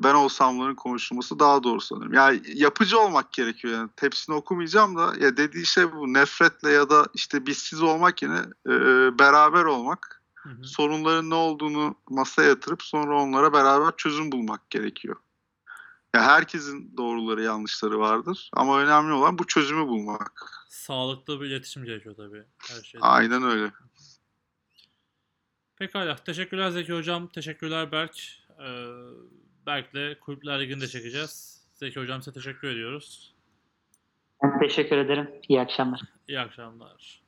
ben olsam bunların konuşulması daha doğru sanırım. Yani yapıcı olmak gerekiyor yani. Tepsini okumayacağım da ya dediği şey bu. Nefretle ya da işte bizsiz olmak yine e, beraber olmak. Hı hı. Sorunların ne olduğunu masaya yatırıp sonra onlara beraber çözüm bulmak gerekiyor. Ya herkesin doğruları yanlışları vardır ama önemli olan bu çözümü bulmak. Sağlıklı bir iletişim gerekiyor tabii her şeyden. Aynen öyle. Pekala. Teşekkürler Zeki Hocam. Teşekkürler Berk. Ee, Berk'le Kulüpler Ligi'ni de çekeceğiz. Zeki Hocam size teşekkür ediyoruz. Ben teşekkür ederim. İyi akşamlar. İyi akşamlar.